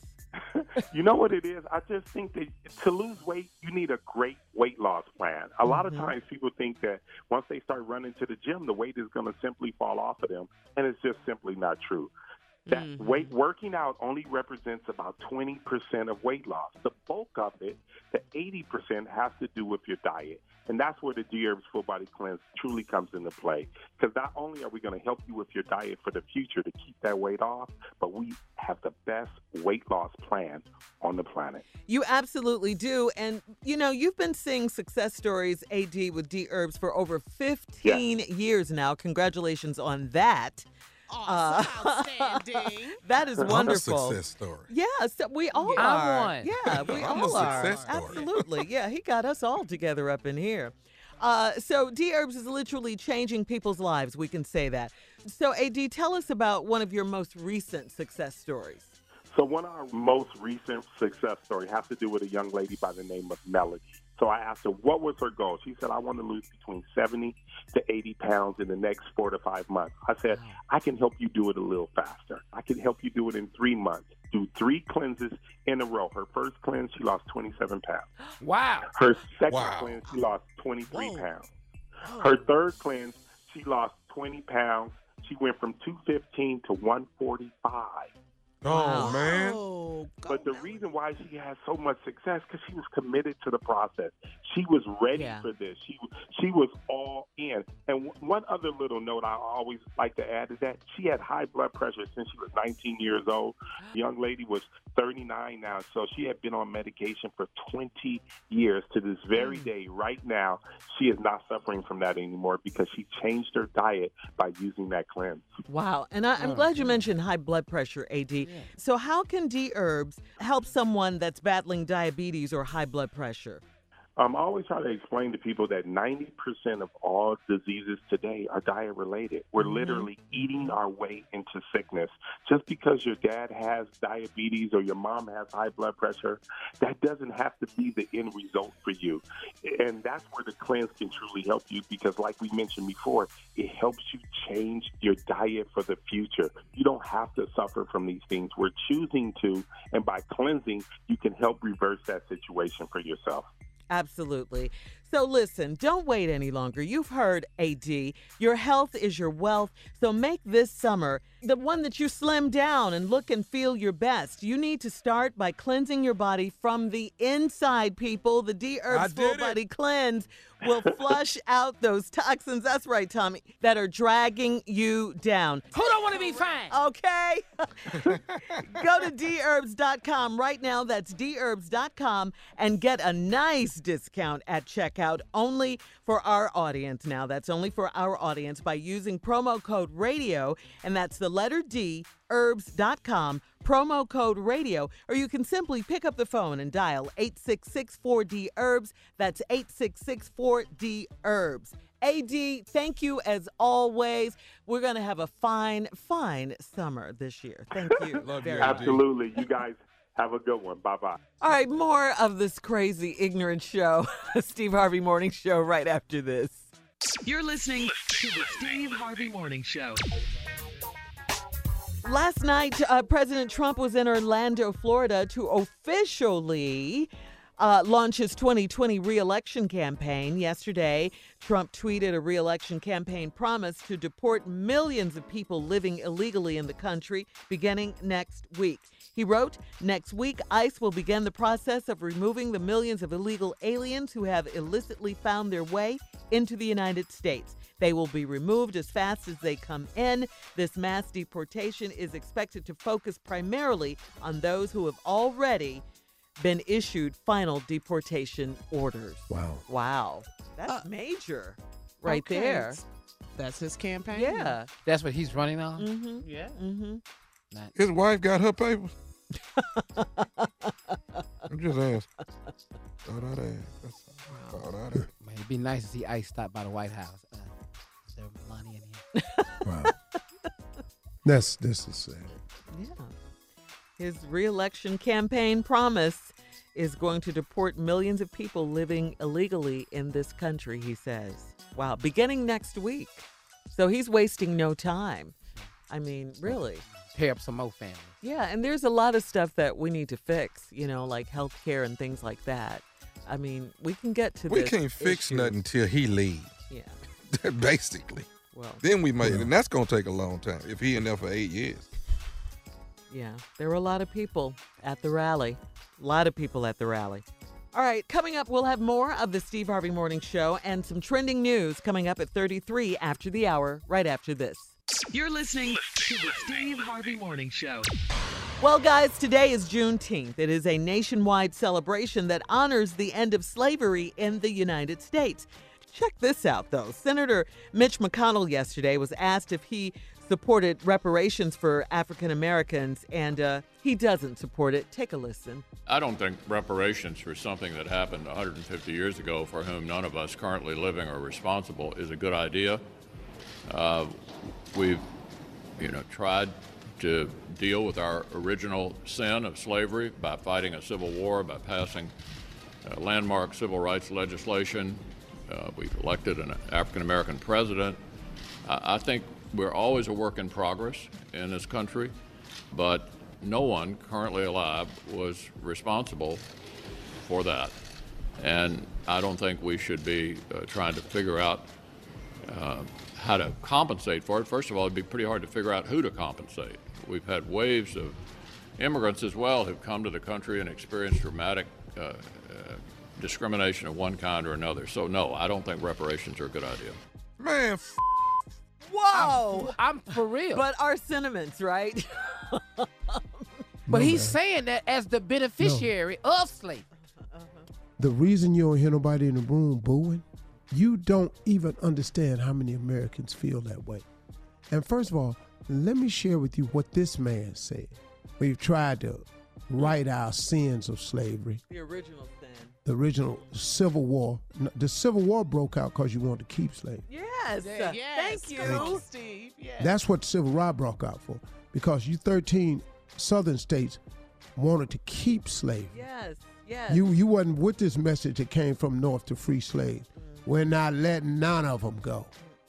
You know what it is? I just think that to lose weight, you need a great weight loss plan. A lot mm-hmm. of times people think that once they start running to the gym, the weight is going to simply fall off of them, and it's just simply not true. That mm-hmm. weight working out only represents about twenty percent of weight loss. The bulk of it, the eighty percent, has to do with your diet. And that's where the Dherbs Full Body Cleanse truly comes into play. Because not only are we going to help you with your diet for the future to keep that weight off, but we have the best weight loss plan on the planet. You absolutely do. And, you know, you've been seeing success stories, A D, with Dherbs for over fifteen yes. years now. Congratulations on that. Awesome. Uh, outstanding. That is wonderful. I'm a success story. Yeah, so we all yeah. are. I'm one. Yeah, we I'm all a success are. Story. Absolutely. Yeah, he got us all together up in here. Uh, so Dherbs is literally changing people's lives. We can say that. So A D, tell us about one of your most recent success stories. So one of our most recent success stories has to do with a young lady by the name of Melody. So I asked her, what was her goal? She said, I want to lose between seventy to eighty pounds in the next four to five months. I said, I can help you do it a little faster. I can help you do it in three months. Do three cleanses in a row. Her first cleanse, she lost twenty-seven pounds. Wow. Her second wow. cleanse, she lost twenty-three Whoa. Pounds. Her third cleanse, she lost twenty pounds. She went from two fifteen to one forty-five. Oh, wow. man. Oh, but the reason why she had so much success, because she was committed to the process. She was ready yeah. for this. She she was all in. And w- one other little note I always like to add is that she had high blood pressure since she was nineteen years old. The young lady was thirty-nine now, so she had been on medication for twenty years. To this very mm. day, right now, she is not suffering from that anymore because she changed her diet by using that cleanse. Wow. And I, I'm oh, glad you mentioned high blood pressure, A D. Yeah. So how can Dherbs help someone that's battling diabetes or high blood pressure? Um, I always try to explain to people that ninety percent of all diseases today are diet-related. We're mm-hmm. literally eating our way into sickness. Just because your dad has diabetes or your mom has high blood pressure, that doesn't have to be the end result for you. And that's where the cleanse can truly help you because, like we mentioned before, it helps you change your diet for the future. You don't have to suffer from these things. We're choosing to, and by cleansing, you can help reverse that situation for yourself. Absolutely. So listen, don't wait any longer. You've heard, A D, your health is your wealth. So make this summer the one that you slim down and look and feel your best. You need to start by cleansing your body from the inside, people. The Dherbs Full Body Cleanse will flush out those toxins. That's right, Tommy, that are dragging you down. Who don't want to be fine? Okay. Go to dherbs dot com right now. That's dherbs dot com and get a nice discount at checkout only for our audience now. That's only for our audience by using promo code radio, and that's the letter D, herbs dot com, promo code radio, or you can simply pick up the phone and dial eight six six four D Herbs. That's eight six six four D Herbs. A D, thank you as always. We're going to have a fine, fine summer this year. Thank you. Love very you, much. Absolutely. You guys have a good one. Bye-bye. All right, more of this crazy, ignorant show, Steve Harvey Morning Show, right after this. You're listening to the Steve Harvey Morning Show. Last night, uh, President Trump was in Orlando, Florida to officially uh, launch his twenty twenty reelection campaign. Yesterday, Trump tweeted a reelection campaign promise to deport millions of people living illegally in the country beginning next week. He wrote, next week, ICE will begin the process of removing the millions of illegal aliens who have illicitly found their way into the United States. They will be removed as fast as they come in. This mass deportation is expected to focus primarily on those who have already been issued final deportation orders. Wow. Wow. That's uh, major right okay. there. That's his campaign? Yeah. That's what he's running on? Mm-hmm. Yeah. Mm-hmm. Not- his wife got her papers? I'm just asking. Thought I'd ask. Thought I'd ask. Man, it'd be nice to see ICE stop by the White House. Uh, is there Melania in here? Wow. That's, this is sad. Yeah. His re-election campaign promise is going to deport millions of people living illegally in this country, he says. Wow. Beginning next week. So he's wasting no time. I mean, really. Tear up some more families. Yeah, and there's a lot of stuff that we need to fix, you know, like health care and things like that. I mean, we can get to we this. We can't fix issue. nothing till he leaves. Yeah. Basically. Well, then we might, yeah. and that's going to take a long time if he in there for eight years. Yeah, there were a lot of people at the rally. A lot of people at the rally. All right, coming up, we'll have more of the Steve Harvey Morning Show and some trending news coming up at thirty-three after the hour, right after this. You're listening to the Steve Harvey Morning Show. Well, guys, today is Juneteenth. It is a nationwide celebration that honors the end of slavery in the United States. Check this out, though. Senator Mitch McConnell yesterday was asked if he supported reparations for African Americans, and uh, he doesn't support it. Take a listen. I don't think reparations for something that happened one hundred fifty years ago for whom none of us currently living are responsible is a good idea. Uh, we've, you know, tried to deal with our original sin of slavery by fighting a civil war, by passing uh, landmark civil rights legislation. Uh, we've elected an African-American president. I-, I think we're always a work in progress in this country, but no one currently alive was responsible for that. And I don't think we should be uh, trying to figure out Uh, how to compensate for it. First of all, it'd be pretty hard to figure out who to compensate. We've had waves of immigrants as well who've come to the country and experienced dramatic uh, uh, discrimination of one kind or another. So no, I don't think reparations are a good idea. Man, f- whoa! I'm, I'm for real. But our sentiments, right? But no, he's man. saying that as the beneficiary no. of slavery. Uh-huh. The reason you don't hear nobody in the room booing, you don't even understand how many Americans feel that way. And first of all, let me share with you what this man said. We've tried to right our sins of slavery. The original sin. The original Civil War. The Civil War broke out because you wanted to keep slavery. Yes. yes. Thank you, Thank you. Steve. Yes. That's what Civil War broke out for, because you thirteen southern states wanted to keep slavery. Yes, yes. You, you wasn't with this message that came from north to free slaves. We're not letting none of them go.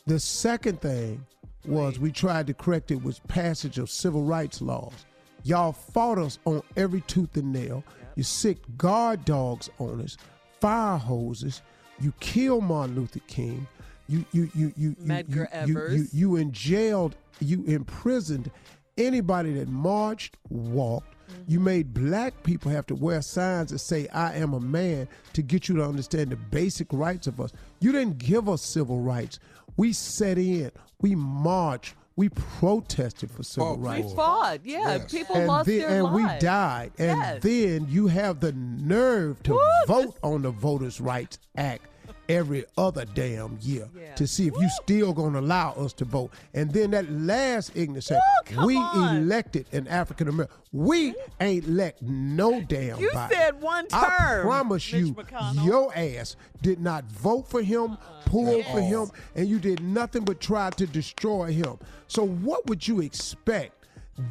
The second thing was we tried to correct it was passage of civil rights laws. Y'all fought us on every tooth and nail. Yep. You sick guard dogs on us, fire hoses. You killed Martin Luther King. You you you you you Medgar you, Evers. You, you, you in jailed, you imprisoned anybody that marched, walked. You made black people have to wear signs that say, I am a man, to get you to understand the basic rights of us. You didn't give us civil rights. We set in. We marched. We protested for civil oh, rights. We fought. Yeah, yes. people and lost then, their and lives. And we died. And yes. then you have the nerve to Woo, vote this- on the Voters' Rights Act every other damn year yeah. to see if Woo. you still going to allow us to vote. And then that last ignorant Woo, second, we on. elected an African-American. We ain't elect no damn you body. You said one term. I promise Mitch you, McConnell. your ass did not vote for him, uh-uh. pull yes. for him, and you did nothing but try to destroy him. So what would you expect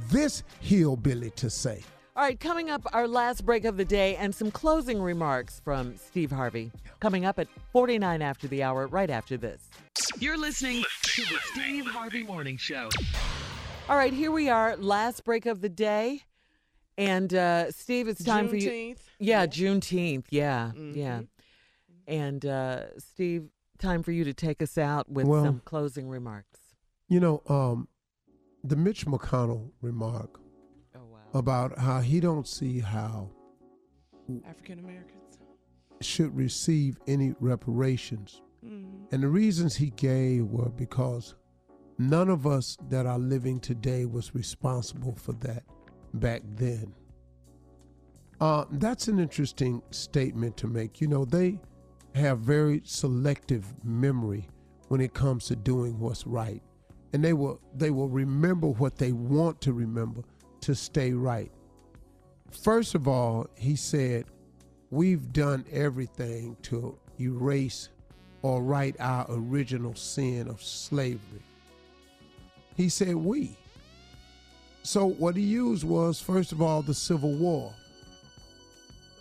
this hillbilly to say? All right, coming up, our last break of the day and some closing remarks from Steve Harvey. Coming up at forty-nine after the hour, right after this. You're listening to the Steve Harvey Morning Show. All right, here we are, last break of the day. And, uh, Steve, it's time Juneteenth. for you. Yeah, yeah, Juneteenth. Yeah, mm-hmm. yeah. And, uh, Steve, time for you to take us out with well, some closing remarks. You know, um, the Mitch McConnell remark oh, wow. about how he don't see how African-Americans should receive any reparations. Mm-hmm. And the reasons he gave were because none of us that are living today was responsible for that back then. Uh, that's an interesting statement to make. You know, they have very selective memory when it comes to doing what's right. And they will, they will remember what they want to remember to stay right. First of all, he said, we've done everything to erase or right our original sin of slavery. He said we. So what he used was, first of all, the Civil War.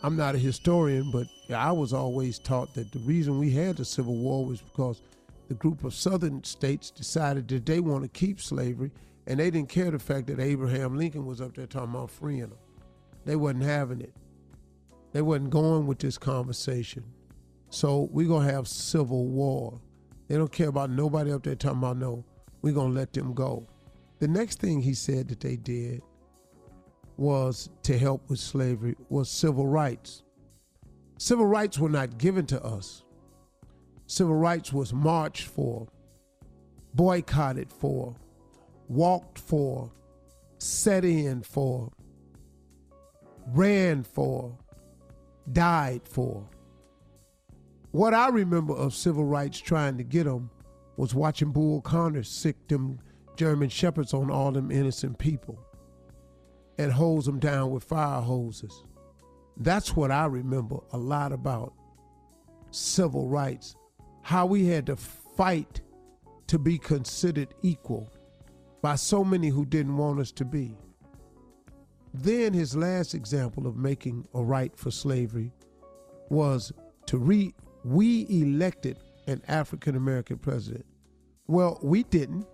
I'm not a historian, but I was always taught that the reason we had the Civil War was because the group of Southern states decided that they want to keep slavery, and they didn't care the fact that Abraham Lincoln was up there talking about freeing them. They wasn't having it. They wasn't going with this conversation. So we're going to have Civil War. They don't care about nobody up there talking about no. We're going to let them go. The next thing he said that they did was to help with slavery was civil rights. Civil rights were not given to us. Civil rights was marched for, boycotted for, walked for, set in for, ran for, died for. What I remember of civil rights trying to get them was watching Bull Connor sick them German shepherds on all them innocent people and hose them down with fire hoses. That's what I remember a lot about civil rights, how we had to fight to be considered equal by so many who didn't want us to be. Then his last example of making a right for slavery was to re- we elected an African-American president. Well, we didn't.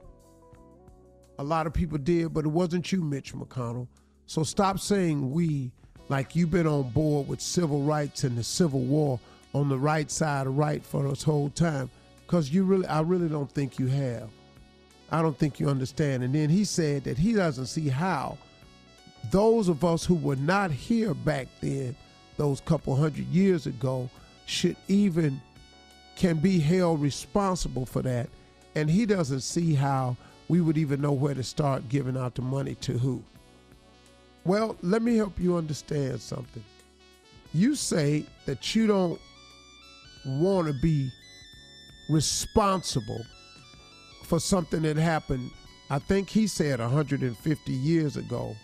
A lot of people did, but it wasn't you, Mitch McConnell. So stop saying we, like you've been on board with civil rights and the Civil War on the right side of right for this whole time, because you really, I really don't think you have. I don't think you understand. And then he said that he doesn't see how those of us who were not here back then, those couple hundred years ago, should even can be held responsible for that. And he doesn't see how we would even know where to start giving out the money to who. Well, let me help you understand something. You say that you don't want to be responsible for something that happened, I think he said one hundred fifty years ago.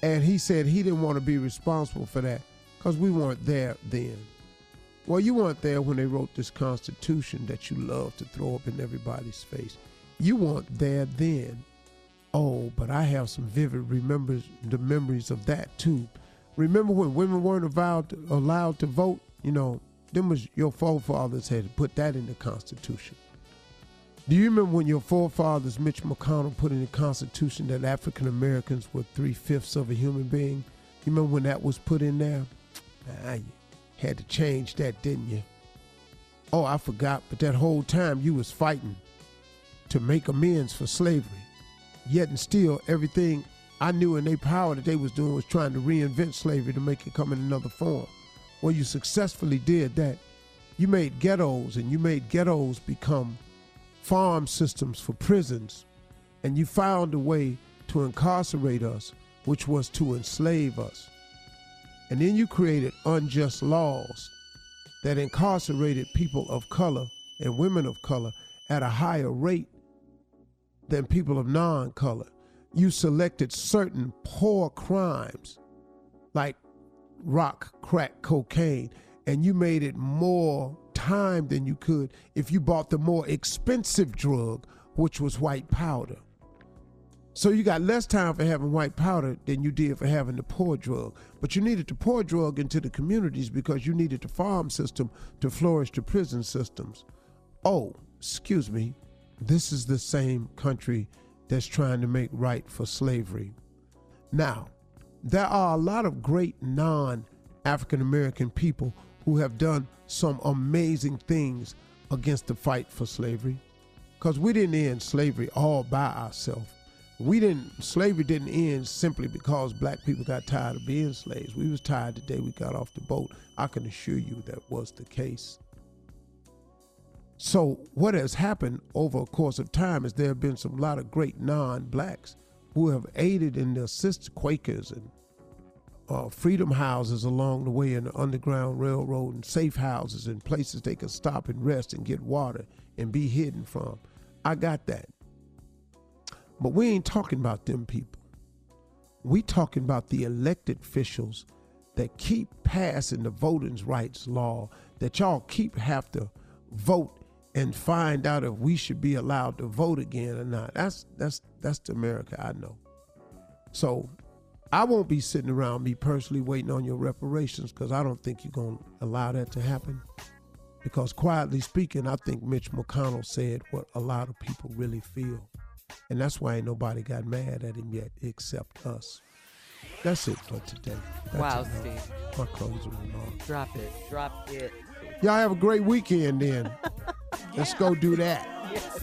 And he said he didn't want to be responsible for that because we weren't there then. Well, you weren't there when they wrote this Constitution that you love to throw up in everybody's face. You weren't there then. Oh, but I have some vivid remembers, the memories of that, too. Remember when women weren't allowed to, allowed to vote? You know, them was your forefathers had to put that in the Constitution. Do you remember when your forefathers, Mitch McConnell, put in the Constitution that African Americans were three-fifths of a human being? You remember when that was put in there? Ah, had to change that, didn't you? Oh, I forgot, but that whole time you was fighting to make amends for slavery. Yet and still, everything I knew in their power that they was doing was trying to reinvent slavery to make it come in another form. Well, you successfully did that. You made ghettos, and you made ghettos become farm systems for prisons, and you found a way to incarcerate us, which was to enslave us. And then you created unjust laws that incarcerated people of color and women of color at a higher rate than people of non-color. You selected certain poor crimes like rock, crack, cocaine, and you made it more time than you could if you bought the more expensive drug, which was white powder. So you got less time for having white powder than you did for having the poor drug. But you needed the poor drug into the communities because you needed the farm system to flourish the prison systems. Oh, excuse me, this is the same country that's trying to make right for slavery. Now, there are a lot of great non-African American people who have done some amazing things against the fight for slavery, because we didn't end slavery all by ourselves. We didn't, slavery didn't end simply because black people got tired of being slaves. We was tired the day we got off the boat. I can assure you that was the case. So what has happened over a course of time is there have been some lot of great non-blacks who have aided and assisted Quakers and uh, freedom houses along the way, and the Underground Railroad, and safe houses and places they could stop and rest and get water and be hidden from. I got that. But we ain't talking about them people. We talking about the elected officials that keep passing the voters' rights law, that y'all keep have to vote and find out if we should be allowed to vote again or not. That's that's that's the America I know. So I won't be sitting around, me personally, waiting on your reparations, because I don't think you're going to allow that to happen. Because quietly speaking, I think Mitch McConnell said what a lot of people really feel. And that's why ain't nobody got mad at him yet except us. That's it for today. That's wow, enough. Steve. My closing remarks. Drop it. Drop it. Y'all have a great weekend then. Let's go do that. Yes.